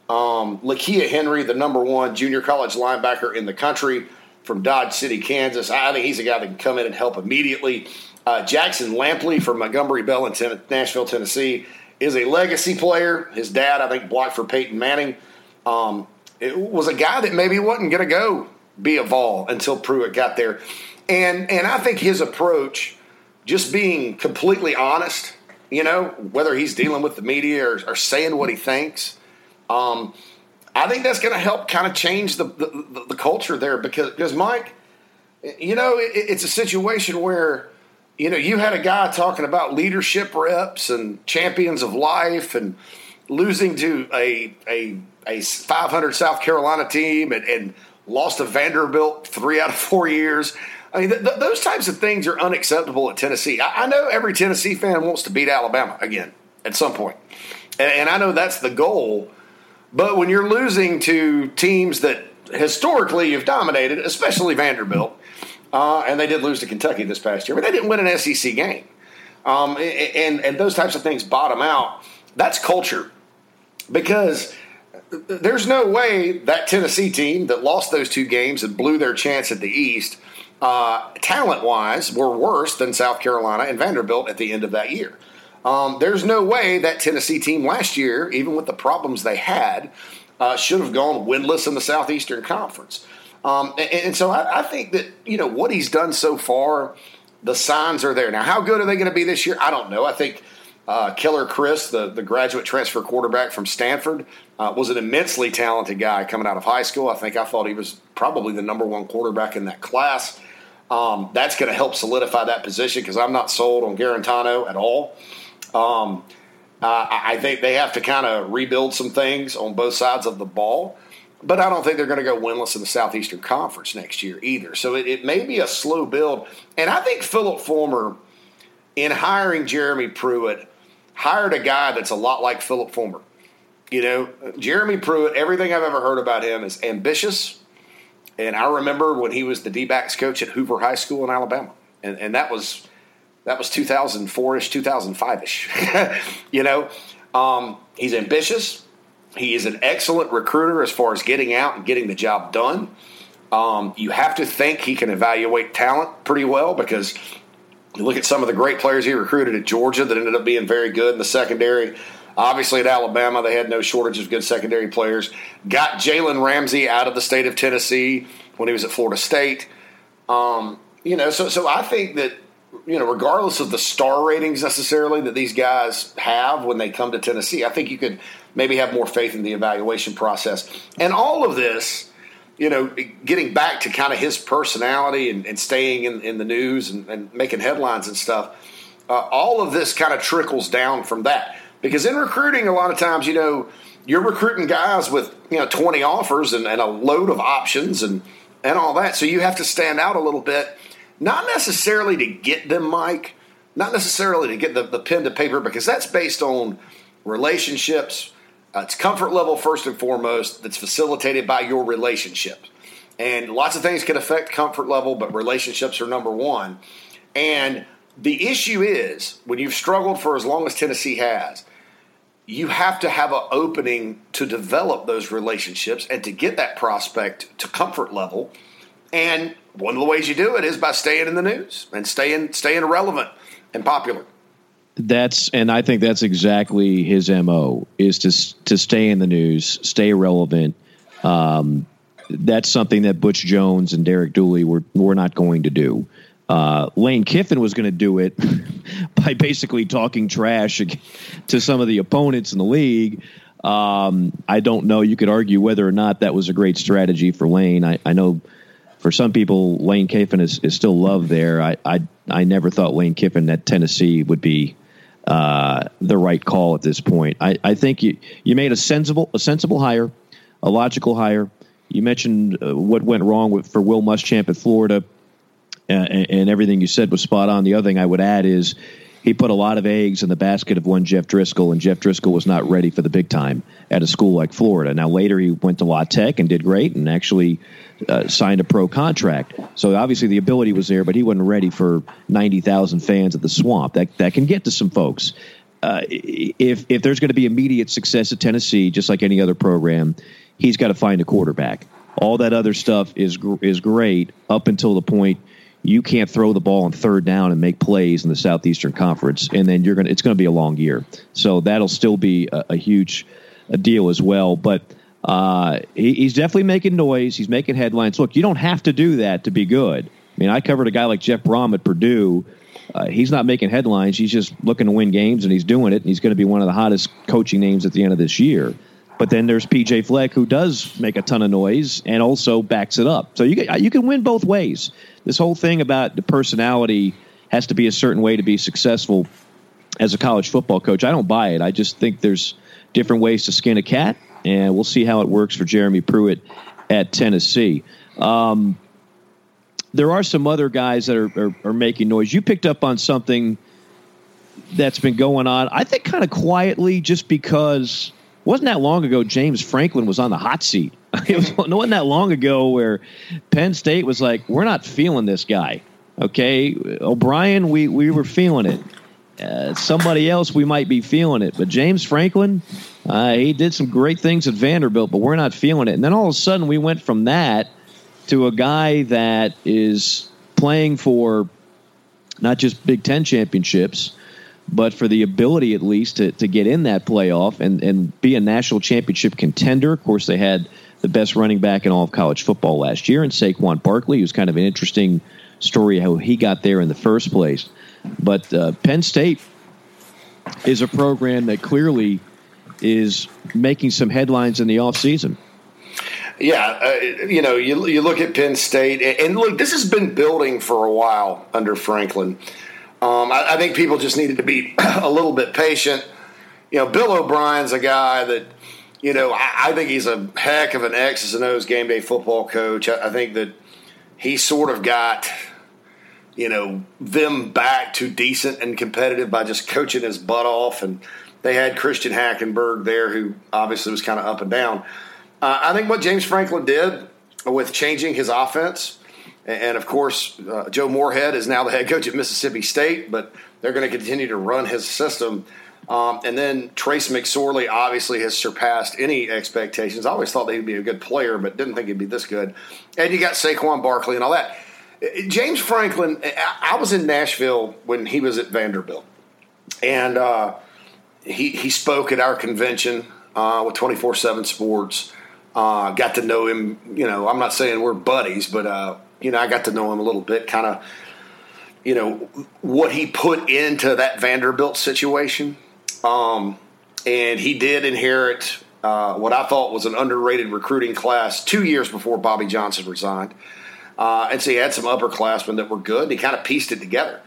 Um, Lakia Henry, the number one junior college linebacker in the country from Dodge City, Kansas. I think he's a guy that can come in and help immediately. Uh, Jackson Lampley from Montgomery Bell in Ten- Nashville, Tennessee, is a legacy player. His dad, I think, blocked for Peyton Manning. Um, it was a guy that maybe wasn't going to go be a Vol until Pruitt got there. And, and I think his approach, just being completely honest, you know, whether he's dealing with the media or, or saying what he thinks, Um, I think that's going to help kind of change the, the, the culture there because, because Mike, you know, it, it's a situation where, you know, you had a guy talking about leadership reps and champions of life and losing to a a, a five hundred South Carolina team and, and lost to Vanderbilt three out of four years. I mean, th- th- those types of things are unacceptable at Tennessee. I, I know every Tennessee fan wants to beat Alabama again at some point, and, and I know that's the goal. But when you're losing to teams that historically you've dominated, especially Vanderbilt, uh, and they did lose to Kentucky this past year, but they didn't win an S E C game. Um, and, and those types of things bottom out. That's culture. Because there's no way that Tennessee team that lost those two games and blew their chance at the East, uh, talent-wise, were worse than South Carolina and Vanderbilt at the end of that year. Um, there's no way that Tennessee team last year, even with the problems they had, uh, should have gone winless in the Southeastern Conference. Um, and, and so I, I think that, you know, what he's done so far, the signs are there. Now, how good are they going to be this year? I don't know. I think uh, Keller Chris, the, the graduate transfer quarterback from Stanford, uh, was an immensely talented guy coming out of high school. I think I thought he was probably the number one quarterback in that class. Um, that's going to help solidify that position because I'm not sold on Garantano at all. Um, uh, I think they have to kind of rebuild some things on both sides of the ball, but I don't think they're going to go winless in the Southeastern Conference next year either. So it, it may be a slow build. And I think Philip Fulmer, in hiring Jeremy Pruitt, hired a guy that's a lot like Philip Fulmer. You know, Jeremy Pruitt, everything I've ever heard about him is ambitious. And I remember when he was the D-backs coach at Hoover High School in Alabama, and, and that was – That was two thousand four-ish, two thousand five-ish, you know. Um, he's ambitious. He is an excellent recruiter as far as getting out and getting the job done. Um, you have to think he can evaluate talent pretty well because you look at some of the great players he recruited at Georgia that ended up being very good in the secondary. Obviously at Alabama they had no shortage of good secondary players. Got Jalen Ramsey out of the state of Tennessee when he was at Florida State. Um, you know, so so I think that, you know, regardless of the star ratings necessarily that these guys have when they come to Tennessee, I think you could maybe have more faith in the evaluation process. And all of this, you know, getting back to kind of his personality and, and staying in, in the news and, and making headlines and stuff, uh, all of this kind of trickles down from that. Because in recruiting, a lot of times, you know, you're recruiting guys with, you know, twenty offers and, and a load of options and, and all that. So you have to stand out a little bit. Not necessarily to get them, Mike, not necessarily to get the, the pen to paper, because that's based on relationships. Uh, it's comfort level, first and foremost, that's facilitated by your relationship. And lots of things can affect comfort level, but relationships are number one. And the issue is, when you've struggled for as long as Tennessee has, you have to have an opening to develop those relationships and to get that prospect to comfort level. And one of the ways you do it is by staying in the news and staying staying relevant and popular. That's and I think that's exactly his M O, is to to stay in the news, stay relevant. Um, that's something that Butch Jones and Derek Dooley were were not going to do. Uh, Lane Kiffin was going to do it by basically talking trash to some of the opponents in the league. Um, I don't know. You could argue whether or not that was a great strategy for Lane. I, I know for some people, Lane Kiffin is, is still loved there. I, I I never thought Lane Kiffin at Tennessee would be uh, the right call at this point. I, I think you you made a sensible a sensible hire, a logical hire. You mentioned uh, what went wrong with, for Will Muschamp at Florida. And, and everything you said was spot on. The other thing I would add is he put a lot of eggs in the basket of one Jeff Driscoll, and Jeff Driscoll was not ready for the big time at a school like Florida. Now, later he went to La Tech and did great and actually uh, signed a pro contract. So obviously the ability was there, but he wasn't ready for ninety thousand fans at the Swamp. That that can get to some folks. Uh, if if there's going to be immediate success at Tennessee, just like any other program, he's got to find a quarterback. All that other stuff is is great up until the point you can't throw the ball on third down and make plays in the Southeastern Conference, and then you're gonna. It's gonna be a long year, so that'll still be a, a huge a deal as well. But uh, he, he's definitely making noise. He's making headlines. Look, you don't have to do that to be good. I mean, I covered a guy like Jeff Brom at Purdue. Uh, he's not making headlines. He's just looking to win games, and he's doing it. And he's going to be one of the hottest coaching names at the end of this year. But then there's P J Fleck, who does make a ton of noise and also backs it up. So you can, you can win both ways. This whole thing about the personality has to be a certain way to be successful as a college football coach. I don't buy it. I just think there's different ways to skin a cat, and we'll see how it works for Jeremy Pruitt at Tennessee. Um, there are some other guys that are, are, are making noise. You picked up on something that's been going on, I think kind of quietly, just because – wasn't that long ago James Franklin was on the hot seat. It was, wasn't that long ago where Penn State was like, we're not feeling this guy. Okay, O'Brien, we, we were feeling it. Uh, somebody else, we might be feeling it. But James Franklin, uh, he did some great things at Vanderbilt, but we're not feeling it. And then all of a sudden we went from that to a guy that is playing for not just Big Ten championships, but for the ability, at least, to, to get in that playoff and, and be a national championship contender. Of course, they had the best running back in all of college football last year in Saquon Barkley, who's kind of an interesting story how he got there in the first place. But uh, Penn State is a program that clearly is making some headlines in the offseason. Yeah, uh, you know, you, you look at Penn State, and, and look, this has been building for a while under Franklin. Um, I, I think people just needed to be a little bit patient. You know, Bill O'Brien's a guy that, you know, I, I think he's a heck of an X's and O's game day football coach. I, I think that he sort of got, you know, them back to decent and competitive by just coaching his butt off. And they had Christian Hackenberg there, who obviously was kind of up and down. Uh, I think what James Franklin did with changing his offense. And, of course, uh, Joe Moorhead is now the head coach at Mississippi State, but they're going to continue to run his system. Um, and then Trace McSorley obviously has surpassed any expectations. I always thought that he'd be a good player, but didn't think he'd be this good. And you got Saquon Barkley and all that. James Franklin, I was in Nashville when he was at Vanderbilt, and uh, he, he spoke at our convention uh, with twenty-four seven Sports. Uh, got to know him. You know, I'm not saying we're buddies, but uh, – you know, I got to know him a little bit, kind of, you know, what he put into that Vanderbilt situation. Um, and he did inherit uh, what I thought was an underrated recruiting class two years before Bobby Johnson resigned. Uh, and so he had some upperclassmen that were good. And he kind of pieced it together.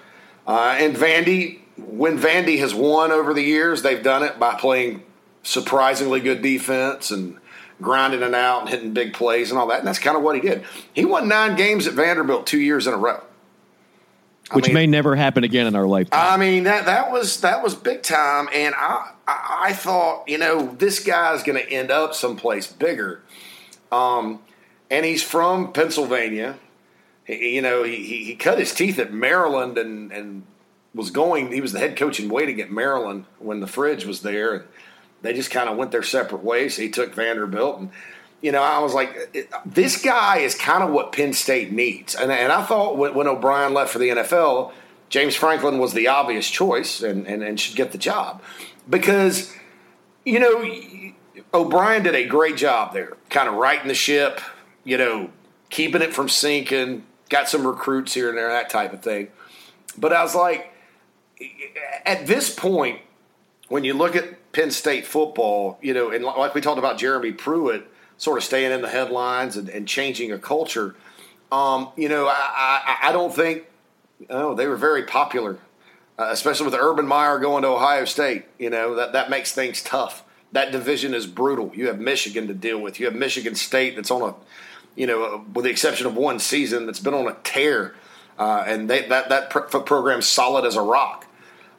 Uh, and Vandy, when Vandy has won over the years, they've done it by playing surprisingly good defense and grinding it out and hitting big plays and all that. And that's kind of what he did. He won nine games at Vanderbilt two years in a row. I Which mean, may never happen again in our lifetime. I mean, that that was that was big time. And I I, I thought, you know, this guy is going to end up someplace bigger. Um, and he's from Pennsylvania. He, you know, he, he cut his teeth at Maryland and, and was going – he was the head coach in waiting at Maryland when the Fridge was there. And they just kind of went their separate ways. He took Vanderbilt. And, you know, I was like, this guy is kind of what Penn State needs. And, and I thought when, when O'Brien left for the N F L, James Franklin was the obvious choice and, and, and should get the job. Because, you know, O'Brien did a great job there, kind of righting the ship, you know, keeping it from sinking, got some recruits here and there, that type of thing. But I was like, at this point, when you look at Penn State football, you know, and like we talked about Jeremy Pruitt sort of staying in the headlines and, and changing a culture, um, you know, I, I, I don't think oh, they were very popular, uh, especially with Urban Meyer going to Ohio State. You know, that, that makes things tough. That division is brutal. You have Michigan to deal with. You have Michigan State that's on a, you know, with the exception of one season, that's been on a tear. Uh, and they, that that pro- program's solid as a rock.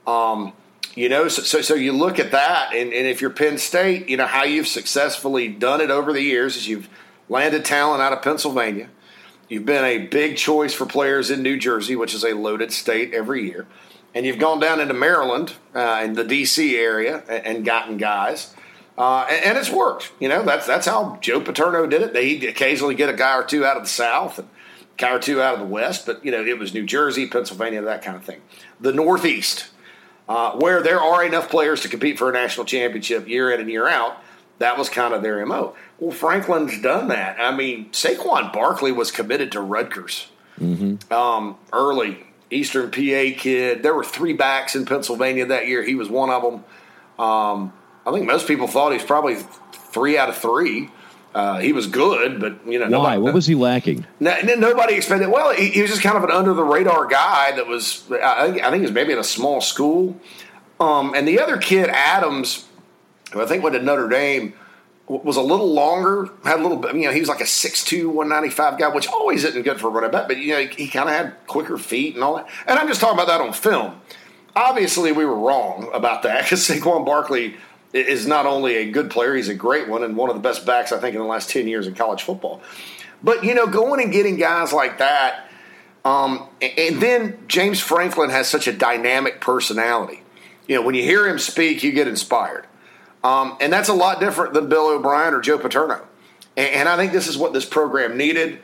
Um, you know, so, so so you look at that, and, and if you're Penn State, you know, how you've successfully done it over the years is you've landed talent out of Pennsylvania. You've been a big choice for players in New Jersey, which is a loaded state every year. And you've gone down into Maryland and uh, the D C area and, and gotten guys. Uh, and, and it's worked. You know, that's that's how Joe Paterno did it. They occasionally get a guy or two out of the South and guy or two out of the West, but, you know, it was New Jersey, Pennsylvania, that kind of thing. The Northeast, uh, where there are enough players to compete for a national championship year in and year out, that was kind of their M O. Well, Franklin's done that. I mean, Saquon Barkley was committed to Rutgers mm-hmm. um, early, Eastern P A kid. There were three backs in Pennsylvania that year. He was one of them. Um, I think most people thought he was probably three out of three. Uh, he was good, but, you know. Why? Nobody, what was he lacking? No, nobody expected. Well, he, he was just kind of an under-the-radar guy that was, I, I think he was maybe at a small school. Um, and the other kid, Adams, who I think went to Notre Dame, was a little longer, had a little bit, you know, he was like a six two, one ninety-five guy, which always isn't good for a running back, but, you know, he, he kind of had quicker feet and all that. And I'm just talking about that on film. Obviously, we were wrong about that because Saquon Barkley is not only a good player, he's a great one and one of the best backs, I think, in the last ten years in college football. But, you know, going and getting guys like that, um, and then James Franklin has such a dynamic personality. You know, when you hear him speak, you get inspired. Um, and that's a lot different than Bill O'Brien or Joe Paterno. And, and I think this is what this program needed,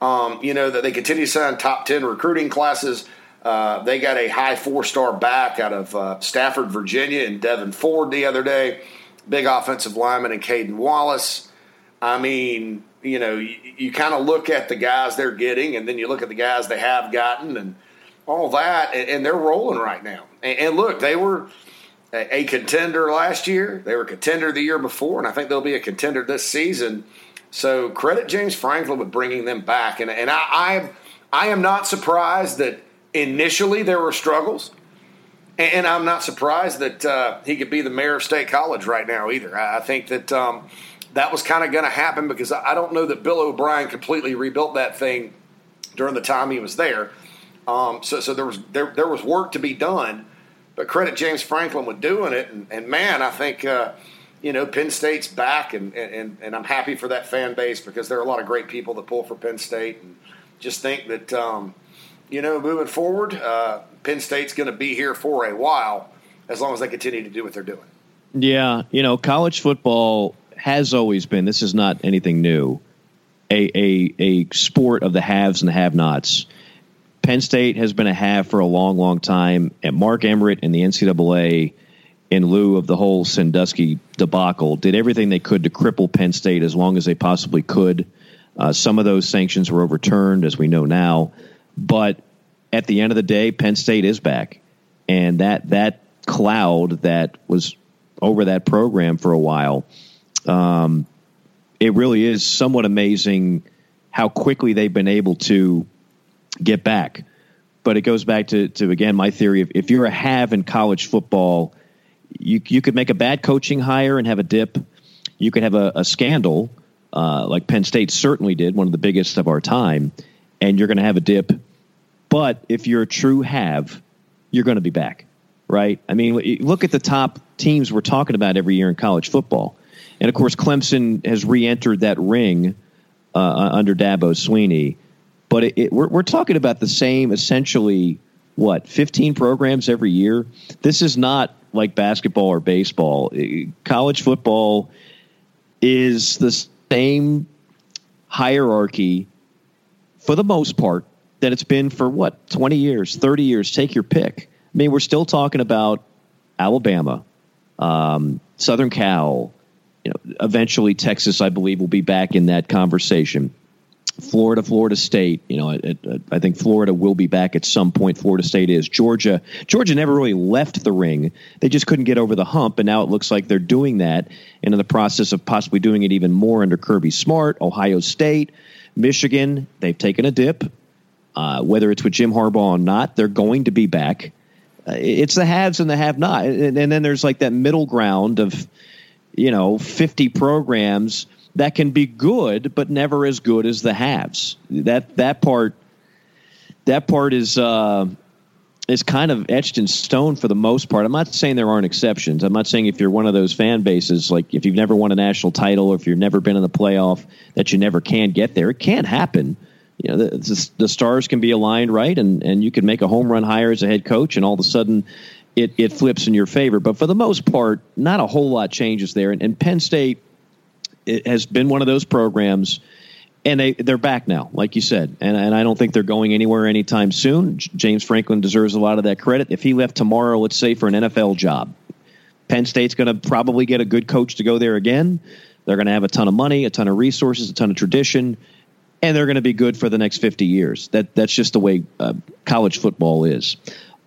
um, you know, that they continue to sign top ten recruiting classes. Uh, they got a high four-star back out of uh, Stafford, Virginia, and Devin Ford the other day. Big offensive lineman and Caden Wallace. I mean, you know, you, you kind of look at the guys they're getting, and then you look at the guys they have gotten and all that, and, and they're rolling right now. And, and look, they were a, a contender last year. They were a contender the year before, and I think they'll be a contender this season. So credit James Franklin with bringing them back. And, and I, I, I am not surprised that initially, there were struggles, and I'm not surprised that uh, he could be the mayor of State College right now either. I think that um, that was kind of going to happen because I don't know that Bill O'Brien completely rebuilt that thing during the time he was there. Um, so, so there was there there was work to be done, but credit James Franklin with doing it. And, and man, I think uh, you know Penn State's back, and, and and I'm happy for that fan base because there are a lot of great people that pull for Penn State, and just think that. Um, You know, moving forward, uh, Penn State's going to be here for a while as long as they continue to do what they're doing. Yeah, you know, college football has always been, this is not anything new, a a, a sport of the haves and the have-nots. Penn State has been a have for a long, long time, and Mark Emmert and the N C double A, in lieu of the whole Sandusky debacle, did everything they could to cripple Penn State as long as they possibly could. Uh, some of those sanctions were overturned, as we know now. But at the end of the day, Penn State is back. And that that cloud that was over that program for a while, um, it really is somewhat amazing how quickly they've been able to get back. But it goes back to, to again, my theory of if you're a have in college football, you you could make a bad coaching hire and have a dip. You could have a, a scandal uh, like Penn State certainly did, one of the biggest of our time, and you're going to have a dip. But if you're a true have, you're going to be back, right? I mean, look at the top teams we're talking about every year in college football. And, of course, Clemson has re-entered that ring uh, under Dabo Swinney. But it, it, we're, we're talking about the same, essentially, what, fifteen programs every year? This is not like basketball or baseball. College football is the same hierarchy for the most part that it's been for, what, twenty years, thirty years, take your pick. I mean, we're still talking about Alabama, um, Southern Cal, you know, eventually Texas, I believe, will be back in that conversation. Florida, Florida State, you know, it, it, I think Florida will be back at some point. Florida State is. Georgia. Georgia never really left the ring. They just couldn't get over the hump, and now it looks like they're doing that and in the process of possibly doing it even more under Kirby Smart. Ohio State, Michigan, they've taken a dip. Uh, whether it's with Jim Harbaugh or not, they're going to be back. Uh, it's the haves and the have-not. And, and then there's like that middle ground of, you know, fifty programs that can be good, but never as good as the haves. That that part, that part is uh, is kind of etched in stone for the most part. I'm not saying there aren't exceptions. I'm not saying if you're one of those fan bases, like if you've never won a national title or if you've never been in the playoff, that you never can get there. It can happen. You know, the, the stars can be aligned right, and and you can make a home run hire as a head coach, and all of a sudden, it it flips in your favor. But for the most part, not a whole lot changes there. And, and Penn State. It has been one of those programs, and they, they're back now, like you said. And, and I don't think they're going anywhere anytime soon. J- James Franklin deserves a lot of that credit. If he left tomorrow, let's say, for an N F L job, Penn State's going to probably get a good coach to go there again. They're going to have a ton of money, a ton of resources, a ton of tradition, and they're going to be good for the next fifty years. That That's just the way uh, college football is.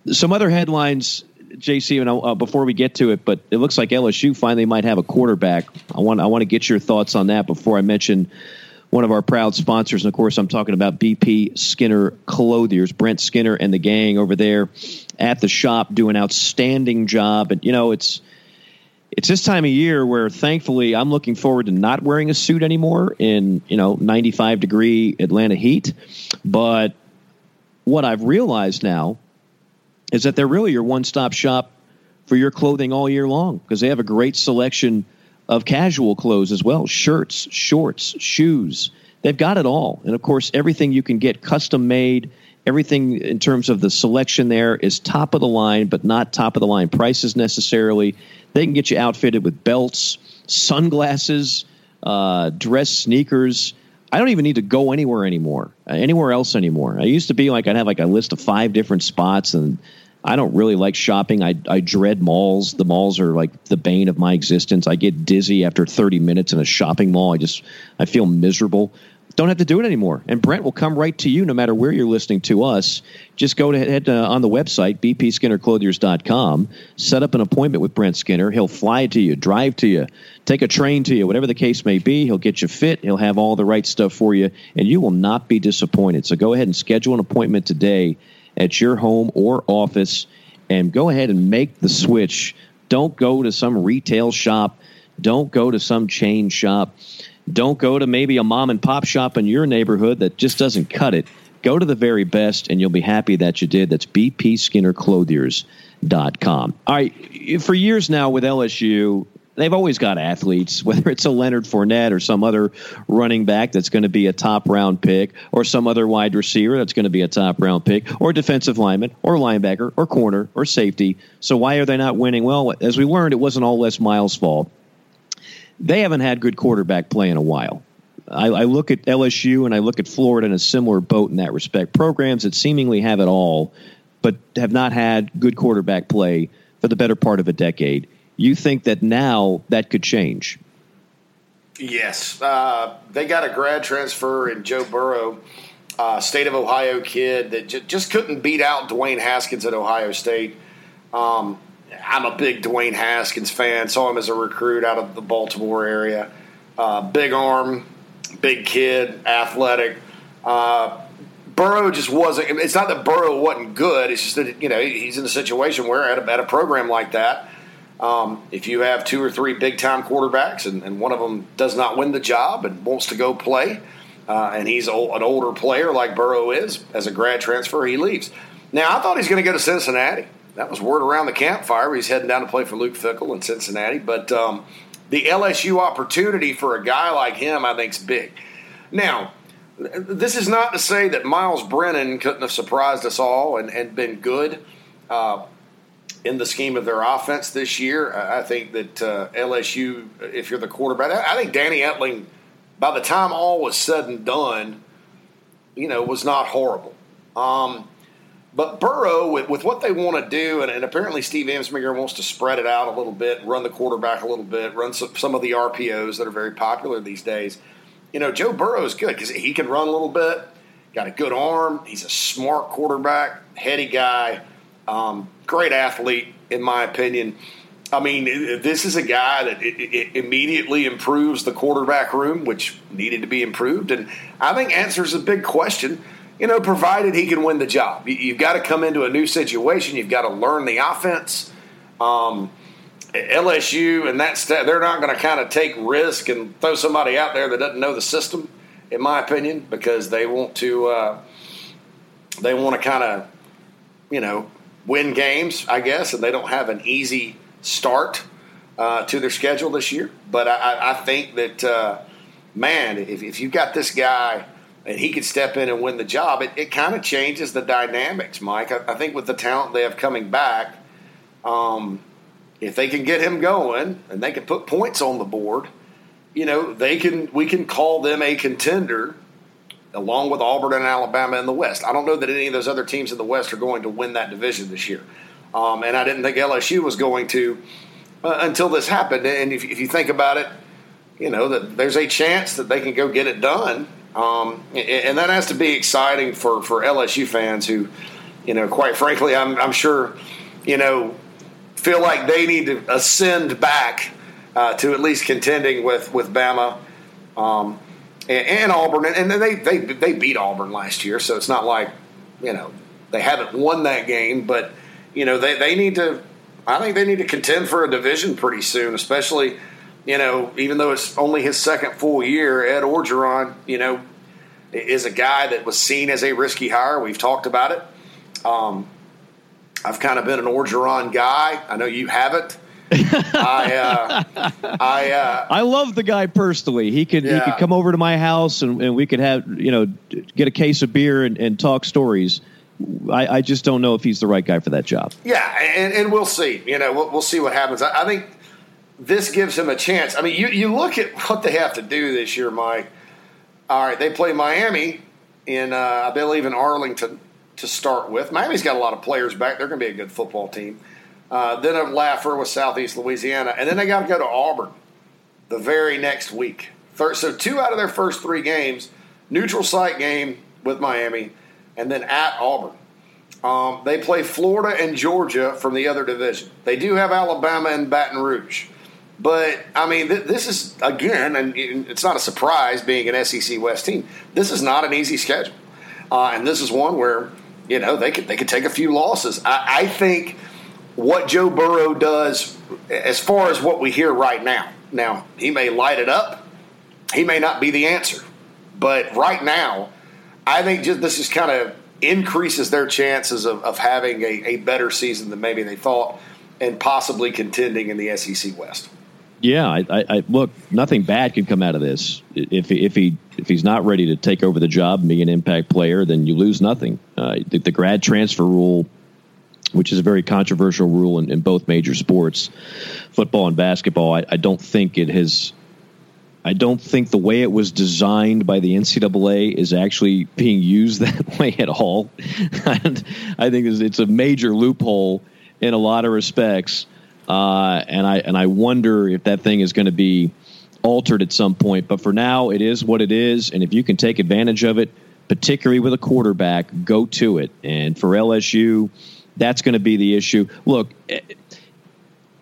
Some other headlines, J C, and uh, before we get to it, but it looks like L S U finally might have a quarterback. I want I want to get your thoughts on that before I mention one of our proud sponsors. And of course, I'm talking about B P Skinner Clothiers, Brent Skinner and the gang over there at the shop do an outstanding job. And you know, it's it's this time of year where, thankfully, I'm looking forward to not wearing a suit anymore in you know ninety-five degree Atlanta heat. But what I've realized now is that they're really your one-stop shop for your clothing all year long, because they have a great selection of casual clothes as well, shirts, shorts, shoes. They've got it all. And, of course, everything you can get custom-made, everything in terms of the selection there is top of the line, but not top of the line prices necessarily. They can get you outfitted with belts, sunglasses, uh, dress sneakers. I don't even need to go anywhere anymore, anywhere else anymore. I used to be like I'd have like a list of five different spots, and I don't really like shopping. I I dread malls. The malls are like the bane of my existence. I get dizzy after thirty minutes in a shopping mall. I just I feel miserable. Don't have to do it anymore. And Brent will come right to you no matter where you're listening to us. Just go to head to, on the website, b p skinner clothiers dot com. Set up an appointment with Brent Skinner. He'll fly to you, drive to you, take a train to you, whatever the case may be. He'll get you fit. He'll have all the right stuff for you, and you will not be disappointed. So go ahead and schedule an appointment today at your home or office, and go ahead and make the switch. Don't go to some retail shop. Don't go to some chain shop. Don't go to maybe a mom and pop shop in your neighborhood that just doesn't cut it. Go to the very best, and you'll be happy that you did. That's b p skinner clothiers dot com. All right, for years now with L S U, they've always got athletes, whether it's a Leonard Fournette or some other running back that's going to be a top-round pick, or some other wide receiver that's going to be a top-round pick, or defensive lineman, or linebacker, or corner, or safety. So why are they not winning? Well, as we learned, it wasn't all Les Miles' fault. They haven't had good quarterback play in a while. I, I look at L S U and I look at Florida in a similar boat in that respect. Programs that seemingly have it all, but have not had good quarterback play for the better part of a decade. You think that now that could change? Yes. Uh, they got a grad transfer in Joe Burrow, uh, state of Ohio kid that j- just couldn't beat out Dwayne Haskins at Ohio State. Um, I'm a big Dwayne Haskins fan. Saw him as a recruit out of the Baltimore area. Uh, big arm, big kid, athletic. Uh, Burrow just wasn't – it's not that Burrow wasn't good. It's just that, you know, he's in a situation where at a, at a program like that, Um, if you have two or three big-time quarterbacks and, and one of them does not win the job and wants to go play, uh, and he's old, an older player like Burrow is, as a grad transfer, he leaves. Now, I thought he's going to go to Cincinnati. That was word around the campfire. He's heading down to play for Luke Fickell in Cincinnati. But um, the L S U opportunity for a guy like him, I think, is big. Now, this is not to say that Miles Brennan couldn't have surprised us all and, and been good uh in the scheme of their offense this year. I think that uh, L S U, if you're the quarterback, I think Danny Etling, by the time all was said and done, you know, was not horrible. Um, but Burrow, with, with what they want to do, and, and apparently Steve Amsminger wants to spread it out a little bit, run the quarterback a little bit, run some, some of the R P Os that are very popular these days. You know, Joe Burrow is good because he can run a little bit, got a good arm. He's a smart quarterback, heady guy, um, great athlete, in my opinion. I mean, this is a guy that it, it immediately improves the quarterback room, which needed to be improved. And I think answers a big question, you know, provided he can win the job. You've got to come into a new situation. You've got to learn the offense. Um, L S U and that staff, they're not going to kind of take risk and throw somebody out there that doesn't know the system, in my opinion, because they want to uh, they want to kind of, you know, win games, I guess, and they don't have an easy start uh, to their schedule this year. But I, I think that, uh, man, if, if you've got this guy and he could step in and win the job, it, it kind of changes the dynamics, Mike. I, I think with the talent they have coming back, um, if they can get him going and they can put points on the board, you know, they can. we can call them a contender along with Auburn and Alabama in the West. I don't know that any of those other teams in the West are going to win that division this year. Um, and I didn't think L S U was going to uh, until this happened. And if, if you think about it, you know, that there's a chance that they can go get it done. Um, and, and that has to be exciting for, for L S U fans who, you know, quite frankly, I'm, I'm sure, you know, feel like they need to ascend back uh, to at least contending with, with Bama um, and, and Auburn. And, and they, they, they beat Auburn last year, so it's not like, you know, they haven't won that game, but you know, they, they need to – I think they need to contend for a division pretty soon, especially, you know, even though it's only his second full year, Ed Orgeron, you know, is a guy that was seen as a risky hire. We've talked about it. Um, I've kind of been an Orgeron guy. I know you haven't. I uh, I uh, I love the guy personally. He could yeah. he could come over to my house and, and we could have, you know, get a case of beer and, and talk stories. I, I just don't know if he's the right guy for that job. Yeah, and, and we'll see. You know, we'll, we'll see what happens. I, I think this gives him a chance. I mean, you, you look at what they have to do this year, Mike. All right, they play Miami in, uh, I believe, in Arlington to start with. Miami's got a lot of players back. They're going to be a good football team. Uh, then a laugher with Southeast Louisiana. And then they got to go to Auburn the very next week. Third, so two out of their first three games, neutral site game with Miami, and then at Auburn. Um, they play Florida and Georgia from the other division. They do have Alabama and Baton Rouge. But, I mean, th- this is, again, and it's not a surprise being an S E C West team, this is not an easy schedule. Uh, and this is one where, you know, they could, they could take a few losses. I, I think what Joe Burrow does, as far as what we hear right now, now, he may light it up. He may not be the answer. But right now, I think just this just kind of increases their chances of, of having a, a better season than maybe they thought and possibly contending in the S E C West. Yeah, I, I look, nothing bad can come out of this. If he, if he if he's not ready to take over the job and be an impact player, then you lose nothing. Uh, the, the grad transfer rule, which is a very controversial rule in, in both major sports, football and basketball, I, I don't think it has – I don't think the way it was designed by the N C double A is actually being used that way at all. And I think it's a major loophole in a lot of respects. Uh, and I and I wonder if that thing is going to be altered at some point. But for now, it is what it is. And if you can take advantage of it, particularly with a quarterback, go to it. And for L S U, that's going to be the issue. Look,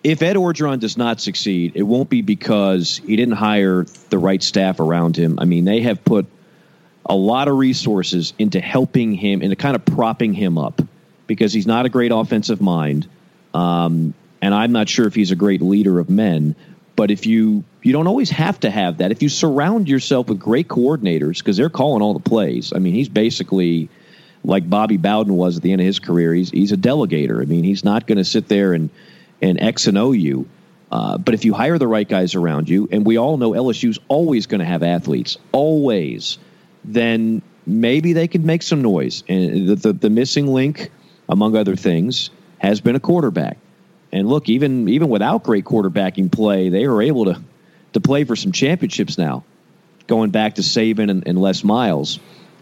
if Ed Orgeron does not succeed, it won't be because he didn't hire the right staff around him. I mean, they have put a lot of resources into helping him, into kind of propping him up, because he's not a great offensive mind. Um, and I'm not sure if he's a great leader of men. But if you you don't always have to have that. If you surround yourself with great coordinators, because they're calling all the plays. I mean, he's basically like Bobby Bowden was at the end of his career. He's, he's a delegator. I mean, he's not going to sit there and and X and O you. Uh, but if you hire the right guys around you, and we all know L S U's always going to have athletes, always, then maybe they can make some noise. And the, the, the missing link, among other things, has been a quarterback. And look, even even without great quarterbacking play, they are able to, to play for some championships now, going back to Saban and, and Les Miles,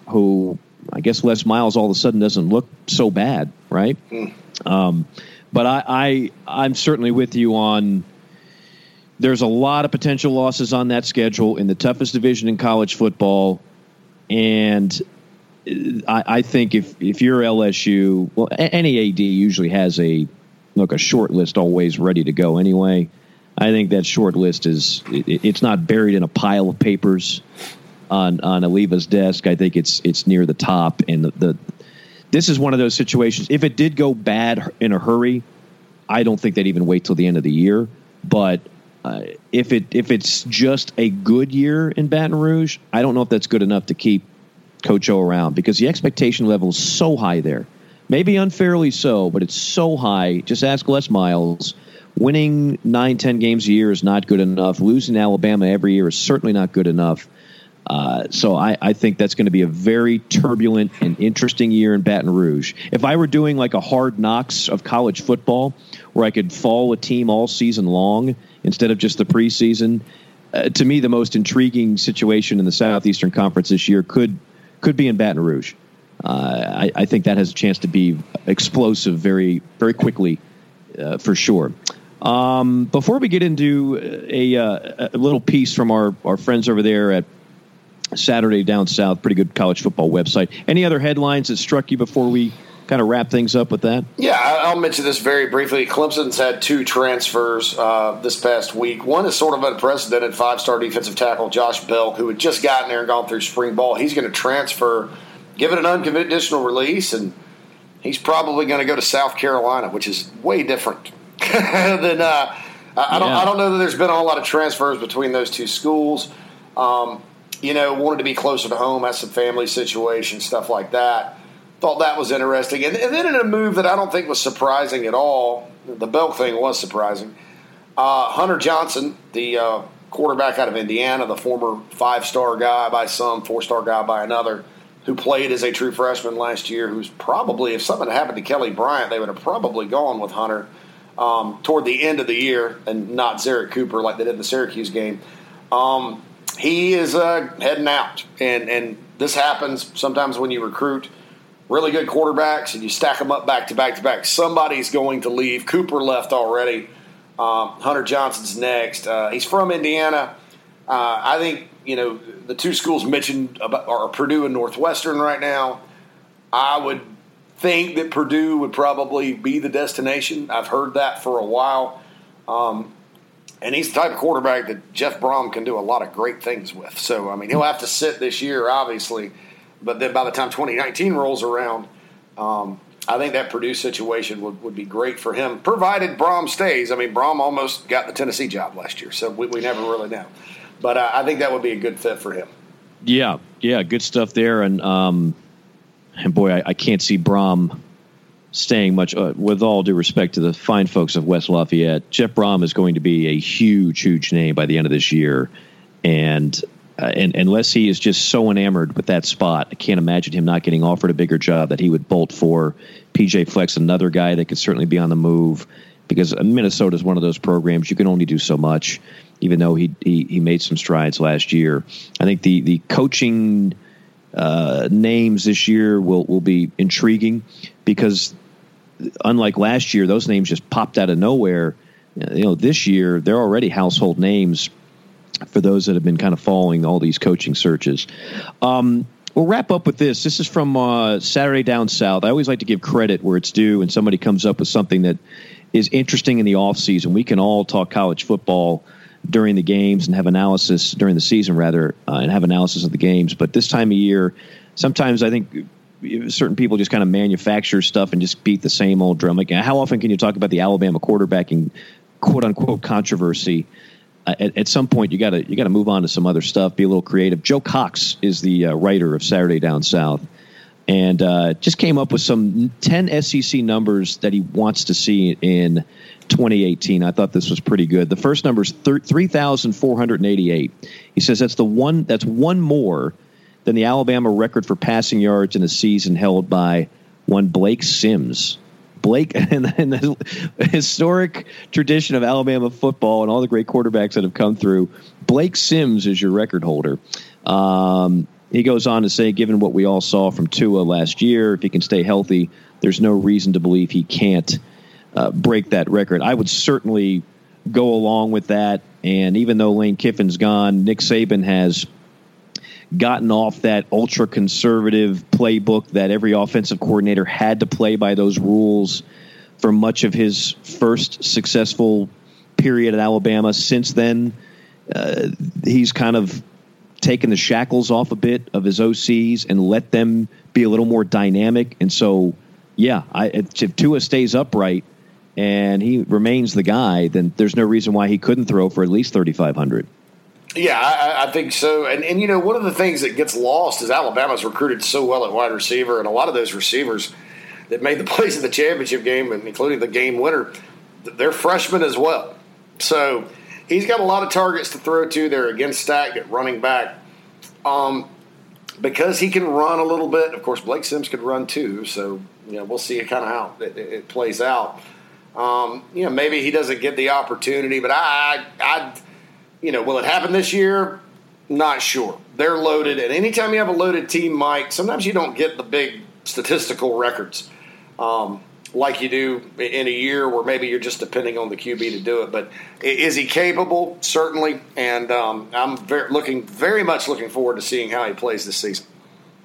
who I guess Les Miles all of a sudden doesn't look so bad, right? Mm. Um, but I, I, I'm certainly with you on there's a lot of potential losses on that schedule in the toughest division in college football. And I, I think if, if you're L S U, well, any A D usually has a, look, a short list always ready to go anyway. I think that short list is, it, it's not buried in a pile of papers on, on Aliva's desk. I think it's, it's near the top. And the, the, this is one of those situations. If it did go bad in a hurry, I don't think they'd even wait till the end of the year. But uh, if it, if it's just a good year in Baton Rouge, I don't know if that's good enough to keep Coach O around, because the expectation level is so high there. Maybe unfairly so, but it's so high. Just ask Les Miles. Winning nine, ten games a year is not good enough. Losing Alabama every year is certainly not good enough. Uh, so I, I think that's going to be a very turbulent and interesting year in Baton Rouge. If I were doing like a Hard Knocks of college football, where I could follow a team all season long instead of just the preseason, uh, to me the most intriguing situation in the Southeastern Conference this year could could be in Baton Rouge. Uh, I, I think that has a chance to be explosive very, very quickly, uh, for sure. Um, before we get into a, uh, a little piece from our, our friends over there at Saturday Down South, pretty good college football website. Any other headlines that struck you before we kind of wrap things up with that? Yeah, I'll mention this very briefly. Clemson's had two transfers uh, this past week. One is sort of unprecedented. Five-star defensive tackle Josh Bell, who had just gotten there and gone through spring ball. He's going to transfer, give it an unconditional release, and he's probably going to go to South Carolina, which is way different than uh, I don't. Yeah. I don't know that there's been a whole lot of transfers between those two schools. Um, you know, wanted to be closer to home, has some family situation, stuff like that. Thought that was interesting. And, and then in a move that I don't think was surprising at all, the Belk thing was surprising, uh, Hunter Johnson, the uh, quarterback out of Indiana, the former five-star guy by some, four-star guy by another, who played as a true freshman last year, who's probably, if something had happened to Kelly Bryant, they would have probably gone with Hunter um, toward the end of the year and not Zarek Cooper like they did in the Syracuse game. Um, he is uh, heading out. And, and this happens sometimes when you recruit really good quarterbacks and you stack them up back to back to back. Somebody's going to leave. Cooper left already. Um, Hunter Johnson's next. Uh, he's from Indiana. Uh, I think, you know, the two schools mentioned about are Purdue and Northwestern right now. I would think that Purdue would probably be the destination. I've heard that for a while. Um, and he's the type of quarterback that Jeff Brom can do a lot of great things with. So, I mean, he'll have to sit this year, obviously. But then by the time twenty nineteen rolls around, um, I think that Purdue situation would, would be great for him, provided Brom stays. I mean, Brom almost got the Tennessee job last year, so we, we never really know. But uh, I think that would be a good fit for him. Yeah, yeah, good stuff there. And, um, and boy, I, I can't see Brom staying much. Uh, with all due respect to the fine folks of West Lafayette, Jeff Brom is going to be a huge, huge name by the end of this year. And – Uh, and unless he is just so enamored with that spot, I can't imagine him not getting offered a bigger job that he would bolt for. P J Fleck's another guy that could certainly be on the move, because Minnesota is one of those programs you can only do so much, even though he he, he made some strides last year. I think the the coaching uh, names this year will, will be intriguing, because unlike last year, those names just popped out of nowhere. You know, this year they're already household names for those that have been kind of following all these coaching searches. Um, we'll wrap up with this. This is from uh, Saturday Down South. I always like to give credit where it's due, and somebody comes up with something that is interesting in the offseason. We can all talk college football during the games and have analysis during the season, rather, uh, and have analysis of the games. But this time of year, sometimes I think certain people just kind of manufacture stuff and just beat the same old drum. Like, how often can you talk about the Alabama quarterbacking quote-unquote controversy? At, at some point, you gotta you gotta move on to some other stuff. Be a little creative. Joe Cox is the uh, writer of Saturday Down South, and uh, just came up with some ten S E C numbers that he wants to see in twenty eighteen. I thought this was pretty good. The first number is three thousand four hundred eighty-eight. He says that's the one that's one more than the Alabama record for passing yards in a season held by one Blake Sims. Blake and, and the historic tradition of Alabama football and all the great quarterbacks that have come through, Blake Sims is your record holder. Um, He goes on to say, given what we all saw from Tua last year, if he can stay healthy, there's no reason to believe he can't uh, break that record. I would certainly go along with that. And even though Lane Kiffin's gone, Nick Saban has gotten off that ultra conservative playbook that every offensive coordinator had to play by those rules for much of his first successful period at Alabama. Since then, uh, he's kind of taken the shackles off a bit of his O Cs and let them be a little more dynamic. And so, yeah, I, if Tua stays upright and he remains the guy, then there's no reason why he couldn't throw for at least thirty-five hundred. Yeah, I, I think so. And, and, you know, one of the things that gets lost is Alabama's recruited so well at wide receiver, and a lot of those receivers that made the plays in the championship game, and including the game winner, they're freshmen as well. So he's got a lot of targets to throw to. They're against Stack at running back. Um, because he can run a little bit, of course, Blake Sims could run too. So, you know, we'll see kind of how it, it plays out. Um, you know, maybe he doesn't get the opportunity, but I, I, I you know, will it happen this year? Not sure. They're loaded, and anytime you have a loaded team, Mike, sometimes you don't get the big statistical records um, like you do in a year where maybe you're just depending on the Q B to do it. But is he capable? Certainly, and um, I'm very, looking very much looking forward to seeing how he plays this season.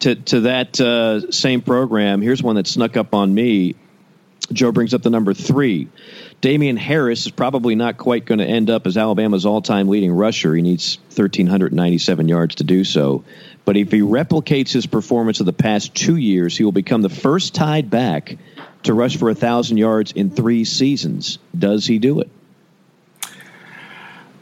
To to that uh, same program, here's one that snuck up on me. Joe brings up the number three. Damian Harris is probably not quite going to end up as Alabama's all-time leading rusher. He needs one thousand three hundred ninety-seven yards to do so. But if he replicates his performance of the past two years, he will become the first tied back to rush for one thousand yards in three seasons. Does he do it?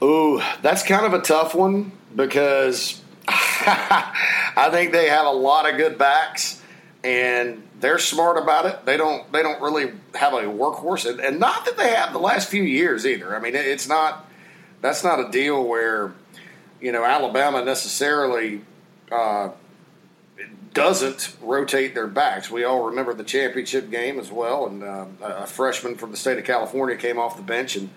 Ooh, that's kind of a tough one because I think they have a lot of good backs, and they're smart about it. They don't they don't really have a workhorse. And, and not that they have the last few years either. I mean, it, it's not – that's not a deal where, you know, Alabama necessarily uh, doesn't rotate their backs. We all remember the championship game as well, and uh, a freshman from the state of California came off the bench and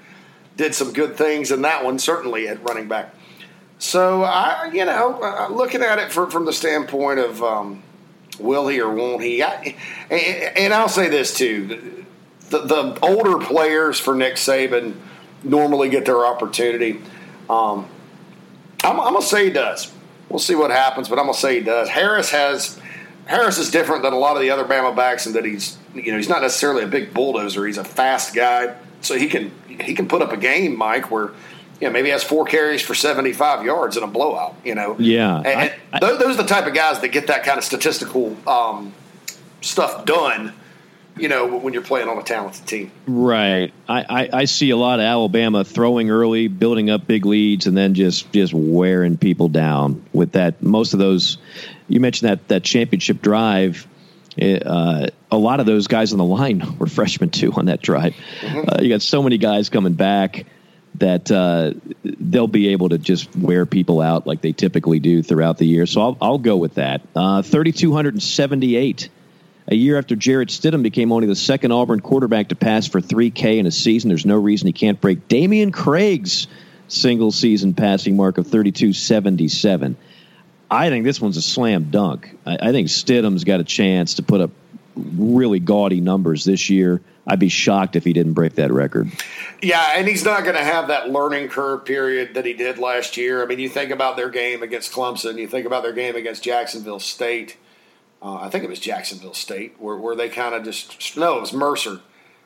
did some good things in that one, certainly at running back. So, I, you know, uh, looking at it for, from the standpoint of um, – will he or won't he? I, and I'll say this, too. The, the older players for Nick Saban normally get their opportunity. Um, I'm, I'm going to say he does. We'll see what happens, but I'm going to say he does. Harris has Harris is different than a lot of the other Bama backs in that he's, you know, he's not necessarily a big bulldozer. He's a fast guy, so he can he can put up a game, Mike, where – yeah, maybe he has four carries for seventy-five yards in a blowout, you know. Yeah. And, and I, I, those, those are the type of guys that get that kind of statistical um, stuff done, you know, when you're playing on a talented team. Right. I, I, I see a lot of Alabama throwing early, building up big leads, and then just, just wearing people down with that. Most of those – you mentioned that, that championship drive – Uh, a lot of those guys on the line were freshmen, too, on that drive. Mm-hmm. Uh, you got so many guys coming back that uh, they'll be able to just wear people out like they typically do throughout the year. So I'll, I'll go with that. Uh, three thousand two hundred seventy-eight, a year after Jarrett Stidham became only the second Auburn quarterback to pass for three thousand in a season. There's no reason he can't break Damian Craig's single-season passing mark of three thousand two hundred seventy-seven. I think this one's a slam dunk. I, I think Stidham's got a chance to put up really gaudy numbers this year. I'd be shocked if he didn't break that record. Yeah, and he's not going to have that learning curve period that he did last year. I mean, you think about their game against Clemson. You think about their game against Jacksonville State. Uh, I think it was Jacksonville State where, where they kind of just – no, it was Mercer.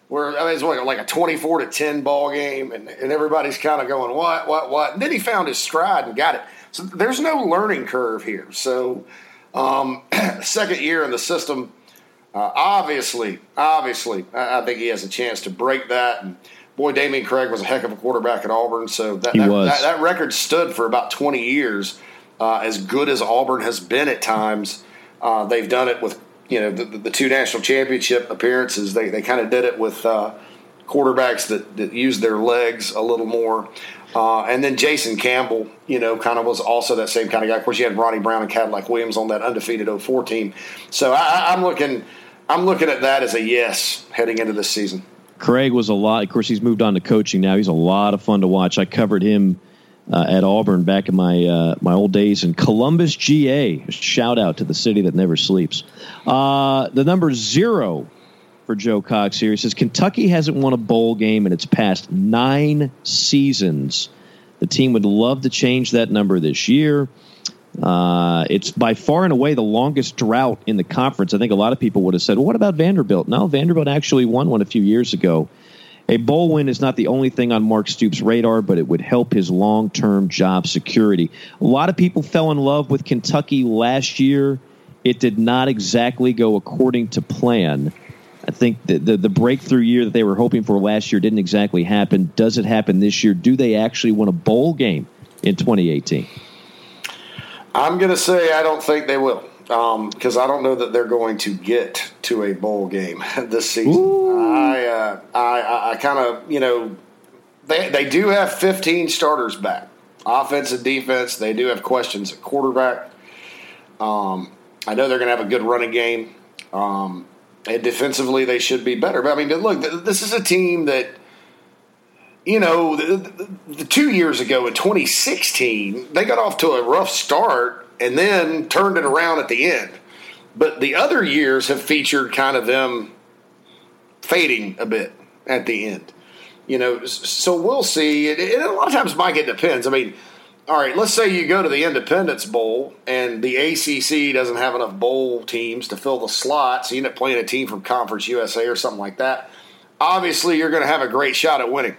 Where I mean, it's like a twenty-four to ten ball game, and, and everybody's kind of going, what, what, what? And then he found his stride and got it. So there's no learning curve here. So um, second year in the system – Uh, obviously, obviously, I, I think he has a chance to break that. And boy, Damian Craig was a heck of a quarterback at Auburn, so that that, that, that record stood for about twenty years. Uh, as good as Auburn has been at times, uh, they've done it with you know the, the two national championship appearances. They they kind of did it with uh, quarterbacks that, that used their legs a little more. Uh, and then Jason Campbell, you know, kind of was also that same kind of guy. Of course, you had Ronnie Brown and Cadillac Williams on that undefeated oh four team. So I, I'm looking, I'm looking at that as a yes heading into this season. Craig was a lot. Of course, he's moved on to coaching now. He's a lot of fun to watch. I covered him uh, at Auburn back in my uh, my old days in Columbus, G A. Shout out to the city that never sleeps. Uh, the number zero for Joe Cox here. He says Kentucky hasn't won a bowl game in its past nine seasons. The team would love to change that number this year. Uh, it's by far and away the longest drought in the conference. I think a lot of people would have said, well, what about Vanderbilt? No, Vanderbilt actually won one a few years ago. A bowl win is not the only thing on Mark Stoops' radar, but it would help his long-term job security. A lot of people fell in love with Kentucky last year. It did not exactly go according to plan. I think the, the, the breakthrough year that they were hoping for last year didn't exactly happen. Does it happen this year? Do they actually win a bowl game in twenty eighteen? I'm going to say I don't think they will, because um, I don't know that they're going to get to a bowl game this season. Ooh. I uh, I, I kind of, you know, they they do have fifteen starters back, offense and defense. They do have questions at quarterback. Um, I know they're going to have a good running game, um, and defensively they should be better. But, I mean, look, this is a team that, you know, the, the, the two years ago in twenty sixteen, they got off to a rough start and then turned it around at the end. But the other years have featured kind of them fading a bit at the end. You know, so we'll see. And a lot of times, Mike, it depends. I mean, all right, let's say you go to the Independence Bowl and the A C C doesn't have enough bowl teams to fill the slot, so you end up playing a team from Conference U S A or something like that. Obviously, you're going to have a great shot at winning.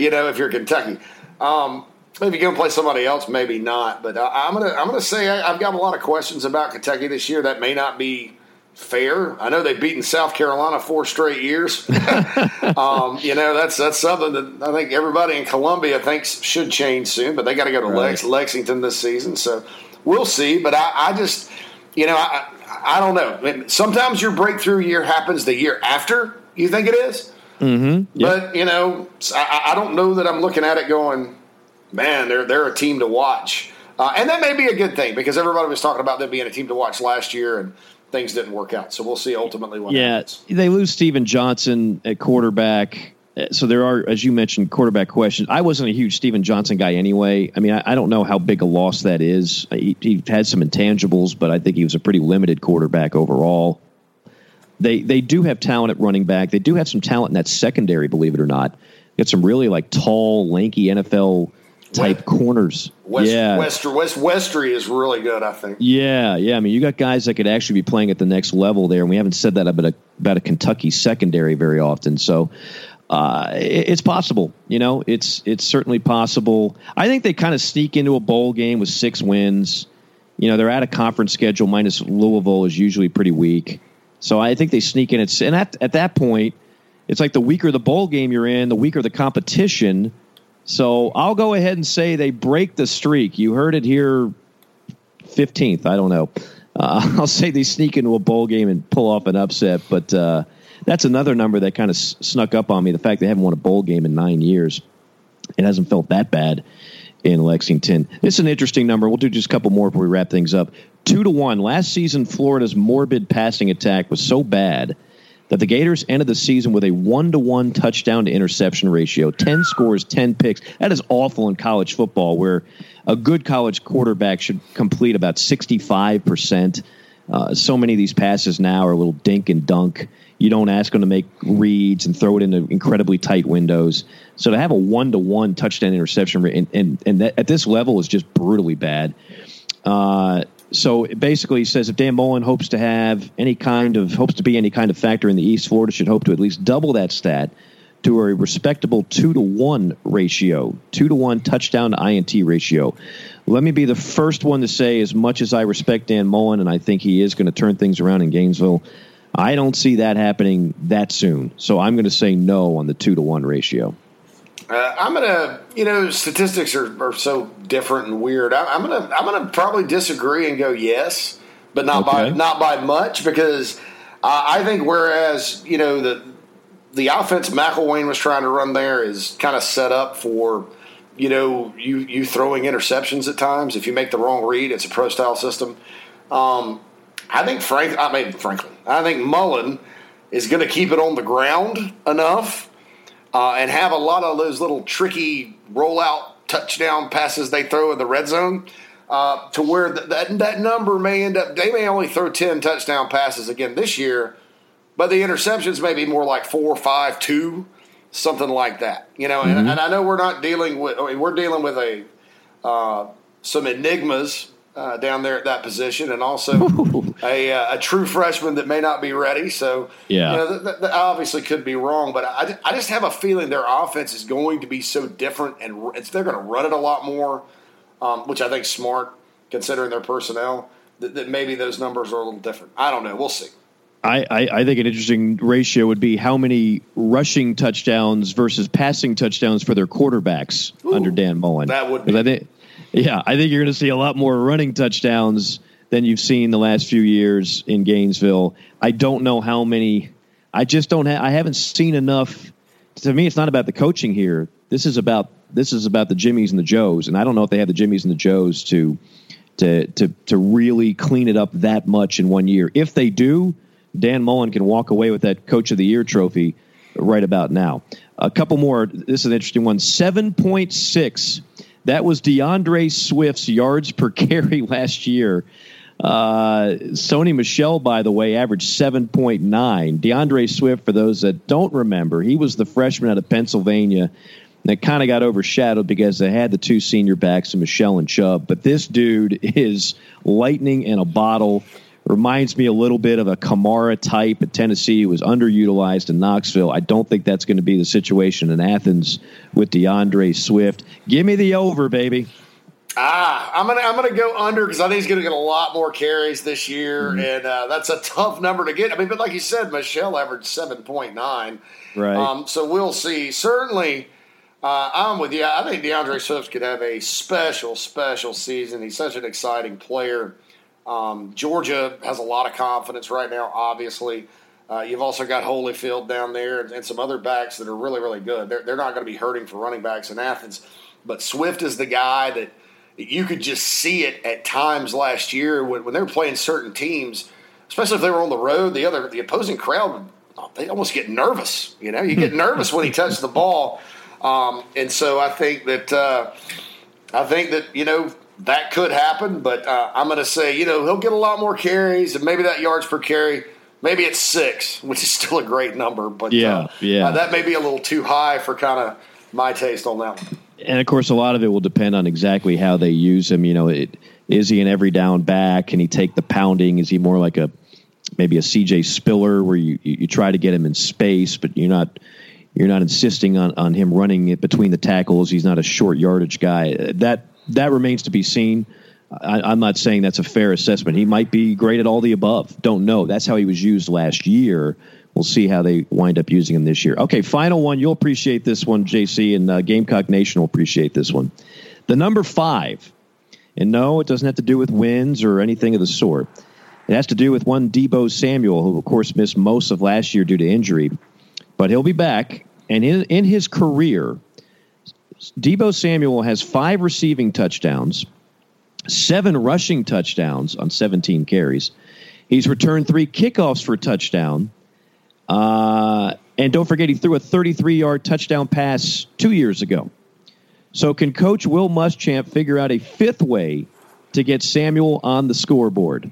You know, if you're Kentucky, um, if you go and play somebody else, maybe not. But I, I'm gonna, I'm gonna say I, I've got a lot of questions about Kentucky this year. That may not be fair. I know they've beaten South Carolina four straight years. um, you know, that's that's something that I think everybody in Columbia thinks should change soon. But they got to go to right. Lex, Lexington this season, so we'll see. But I, I just, you know, I, I don't know. Sometimes your breakthrough year happens the year after you think it is. Mm-hmm. Yep. But, you know, I, I don't know that I'm looking at it going, man, they're they're a team to watch. Uh, and that may be a good thing because everybody was talking about them being a team to watch last year and things didn't work out. So we'll see ultimately what yeah, happens. They lose Steven Johnson at quarterback. So there are, as you mentioned, quarterback questions. I wasn't a huge Steven Johnson guy anyway. I mean, I, I don't know how big a loss that is. He, he had some intangibles, but I think he was a pretty limited quarterback overall. They they do have talent at running back. They do have some talent in that secondary, believe it or not. They got some really like tall, lanky N F L type West, corners. West, yeah, West, West Westry is really good, I think. Yeah, yeah. I mean, you got guys that could actually be playing at the next level there, and we haven't said that about a, about a Kentucky secondary very often. So uh, it, it's possible, you know. It's it's certainly possible. I think they kind of sneak into a bowl game with six wins. You know, they're at a conference schedule minus Louisville is usually pretty weak. So I think they sneak in. It's, and at, at that point, it's like the weaker the bowl game you're in, the weaker the competition. So I'll go ahead and say they break the streak. You heard it here fifteenth. I don't know. Uh, I'll say they sneak into a bowl game and pull off an upset. But uh, that's another number that kind of s- snuck up on me, the fact they haven't won a bowl game in nine years. It hasn't felt that bad in Lexington. It's an interesting number. We'll do just a couple more before we wrap things up. Two to one. Last season, Florida's morbid passing attack was so bad that the Gators ended the season with a one to one touchdown to interception ratio. ten scores, ten picks. That is awful in college football, where a good college quarterback should complete about sixty-five percent. Uh, so many of these passes now are a little dink and dunk. You don't ask them to make reads and throw it into incredibly tight windows. So to have a one to one touchdown interception rate, and, and, and that, at this level is just brutally bad. Uh, So it basically says if Dan Mullen hopes to have any kind of hopes to be any kind of factor in the East, Florida should hope to at least double that stat to a respectable two to one ratio, two to one touchdown to I N T ratio. Let me be the first one to say, as much as I respect Dan Mullen, and I think he is going to turn things around in Gainesville, I don't see that happening that soon. So I'm going to say no on the two to one ratio. Uh, I'm gonna, you know, statistics are, are so different and weird. I, I'm gonna, I'm gonna probably disagree and go yes, but not okay. by not by much because uh, I think whereas you know the the offense McElwain was trying to run there is kind of set up for you know you you throwing interceptions at times. If you make the wrong read, it's a pro style system. Um, I think Frank, I mean Franklin, I think Mullen is going to keep it on the ground enough. Uh, and have a lot of those little tricky rollout touchdown passes they throw in the red zone, uh, to where th- that that number may end up, they may only throw ten touchdown passes again this year, but the interceptions may be more like four, five, two, something like that. You know, mm-hmm. and, and I know we're not dealing with, I mean, we're dealing with a uh, some enigmas uh, down there at that position, and also a, uh, a true freshman that may not be ready. So, yeah, you know, th- th- that obviously could be wrong, but I, I just have a feeling their offense is going to be so different, and it's, they're going to run it a lot more, um, which I think is smart considering their personnel, that, that maybe those numbers are a little different. I don't know. We'll see. I, I, I think an interesting ratio would be how many rushing touchdowns versus passing touchdowns for their quarterbacks Ooh, under Dan Mullen. That would be. I think, yeah, I think you're going to see a lot more running touchdowns than you've seen the last few years in Gainesville. I don't know how many. I just don't have. I haven't seen enough. To me, it's not about the coaching here. This is about this is about the Jimmies and the Joes, and I don't know if they have the Jimmies and the Joes to to to to really clean it up that much in one year. If they do, Dan Mullen can walk away with that Coach of the Year trophy right about now. A couple more. This is an interesting one. seven point six. That was DeAndre Swift's yards per carry last year. Uh, Sony Michel, by the way, averaged seven point nine. DeAndre Swift, for those that don't remember, he was the freshman out of Pennsylvania that kind of got overshadowed because they had the two senior backs, Michel and Chubb. But this dude is lightning in a bottle. Reminds me a little bit of a Kamara type at Tennessee. It was underutilized in Knoxville. I don't think that's going to be the situation in Athens with DeAndre Swift. Give me the over, baby. Ah, I'm gonna I'm gonna go under because I think he's going to get a lot more carries this year, mm-hmm. and uh, that's a tough number to get. I mean, but like you said, Michelle averaged seven point nine. Right. Um, so we'll see. Certainly, uh, I'm with you. I think DeAndre Swift could have a special, special season. He's such an exciting player. Um, Georgia has a lot of confidence right now, obviously. Uh, you've also got Holyfield down there and, and some other backs that are really, really good. They're, they're not going to be hurting for running backs in Athens. But Swift is the guy that you could just see it at times last year when, when they were playing certain teams, especially if they were on the road. The other, the opposing crowd, they almost get nervous. You know, you get nervous when he touches the ball. Um, and so I think that uh, I think that, you know, that could happen, but uh, I'm going to say, you know, he'll get a lot more carries, and maybe that yards per carry, maybe it's six, which is still a great number, but yeah, uh, yeah. Uh, that may be a little too high for kind of my taste on that one. And, of course, a lot of it will depend on exactly how they use him. You know, it, is he an every down back? Can he take the pounding? Is he more like a maybe a C J Spiller where you, you, you try to get him in space, but you're not – You're not insisting on, on him running it between the tackles. He's not a short yardage guy. That that remains to be seen. I, I'm not saying that's a fair assessment. He might be great at all the above. Don't know. That's how he was used last year. We'll see how they wind up using him this year. Okay, final one. You'll appreciate this one, J C, and uh, Gamecock Nation will appreciate this one. The number five. And no, it doesn't have to do with wins or anything of the sort. It has to do with one Debo Samuel, who, of course, missed most of last year due to injury. But he'll be back, and in, in his career, Debo Samuel has five receiving touchdowns, seven rushing touchdowns on seventeen carries. He's returned three kickoffs for a touchdown, uh, and don't forget he threw a thirty-three-yard touchdown pass two years ago. So can Coach Will Muschamp figure out a fifth way to get Samuel on the scoreboard?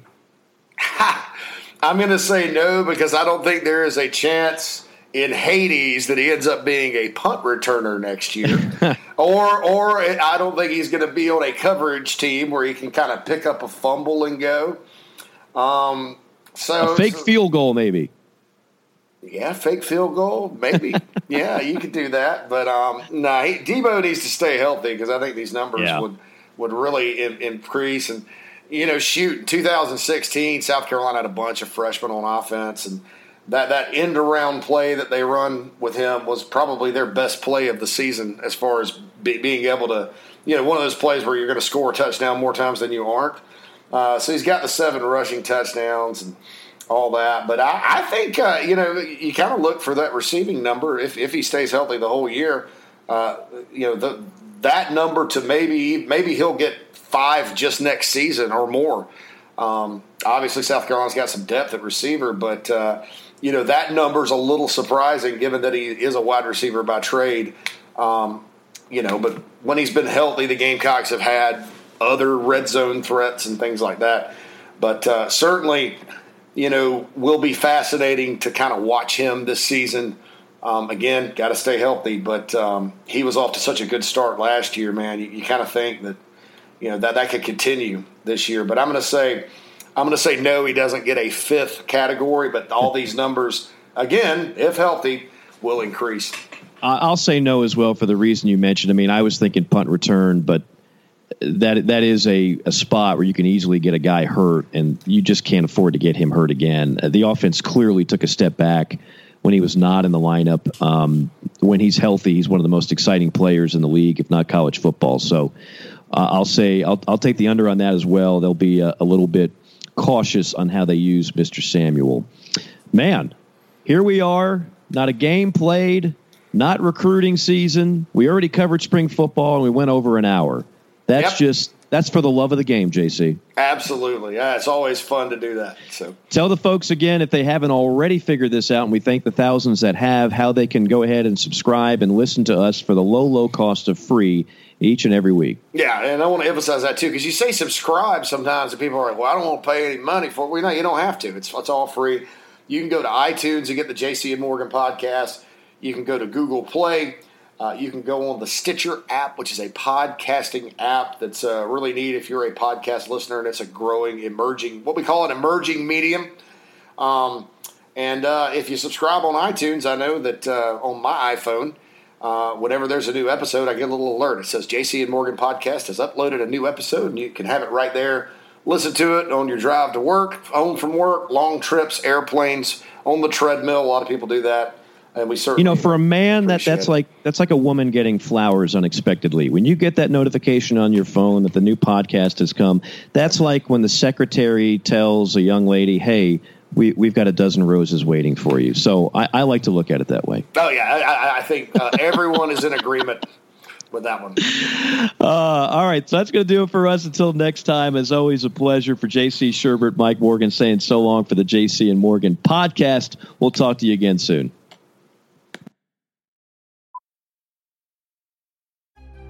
I'm going to say no because I don't think there is a chance in Hades that he ends up being a punt returner next year. or or I don't think he's going to be on a coverage team where he can kind of pick up a fumble and go. Um, so a fake so, field goal, maybe. Yeah, fake field goal, maybe. Yeah, you could do that. But, um, no, nah, Debo needs to stay healthy because I think these numbers yeah. would, would really in, increase. And, you know, shoot, two thousand sixteen, South Carolina had a bunch of freshmen on offense, and That that end-around play that they run with him was probably their best play of the season as far as be, being able to, you know, one of those plays where you're going to score a touchdown more times than you aren't. Uh, so he's got the seven rushing touchdowns and all that. But I, I think, uh, you know, you kind of look for that receiving number if, if he stays healthy the whole year. Uh, you know, the, that number to maybe maybe he'll get five just next season or more. Um, obviously, South Carolina's got some depth at receiver, but uh, – you know, that number's a little surprising given that he is a wide receiver by trade. Um, you know, but when he's been healthy, the Gamecocks have had other red zone threats and things like that. But uh, certainly, you know, will be fascinating to kind of watch him this season. Um, again, got to stay healthy, but um, he was off to such a good start last year, man. You, you kind of think that, you know, that that could continue this year. But I'm going to say, I'm going to say no, he doesn't get a fifth category. But all these numbers, again, if healthy, will increase. I'll say no as well for the reason you mentioned. I mean, I was thinking punt return, but that that is a, a spot where you can easily get a guy hurt, and you just can't afford to get him hurt again. The offense clearly took a step back when he was not in the lineup. Um, when he's healthy, he's one of the most exciting players in the league, if not college football. So uh, I'll say I'll, I'll take the under on that as well. They'll be a, a little bit cautious on how they use Mister Samuel. Man, here we are. Not a game played, not recruiting season. We already covered spring football, and we went over an hour. That's yep. just that's for the love of the game, J C. Absolutely. Yeah, it's always fun to do that. So tell the folks again, if they haven't already figured this out, and we thank the thousands that have, how they can go ahead and subscribe and listen to us for the low, low cost of free each and every week. Yeah, and I want to emphasize that, too, because you say subscribe sometimes, and people are like, well, I don't want to pay any money for it. Well, no, you don't have to. It's, it's all free. You can go to iTunes and get the J C and Morgan podcast. You can go to Google Play. Uh, you can go on the Stitcher app, which is a podcasting app that's uh, really neat if you're a podcast listener, and it's a growing, emerging, what we call an emerging medium. Um, and uh, if you subscribe on iTunes, I know that uh, on my iPhone, uh, whenever there's a new episode, I get a little alert. It says J C and Morgan Podcast has uploaded a new episode, and you can have it right there. Listen to it on your drive to work, home from work, long trips, airplanes, on the treadmill. A lot of people do that. And we certainly, you know, for a man, that that's it. like that's like a woman getting flowers unexpectedly. When you get that notification on your phone that the new podcast has come, that's like when the secretary tells a young lady, hey, we, we've got a dozen roses waiting for you. So I, I like to look at it that way. Oh, yeah. I, I think uh, everyone is in agreement with that one. Uh, all right. So that's going to do it for us until next time. As always, a pleasure. For J C Sherbert, Mike Morgan, saying so long for the J C and Morgan podcast. We'll talk to you again soon.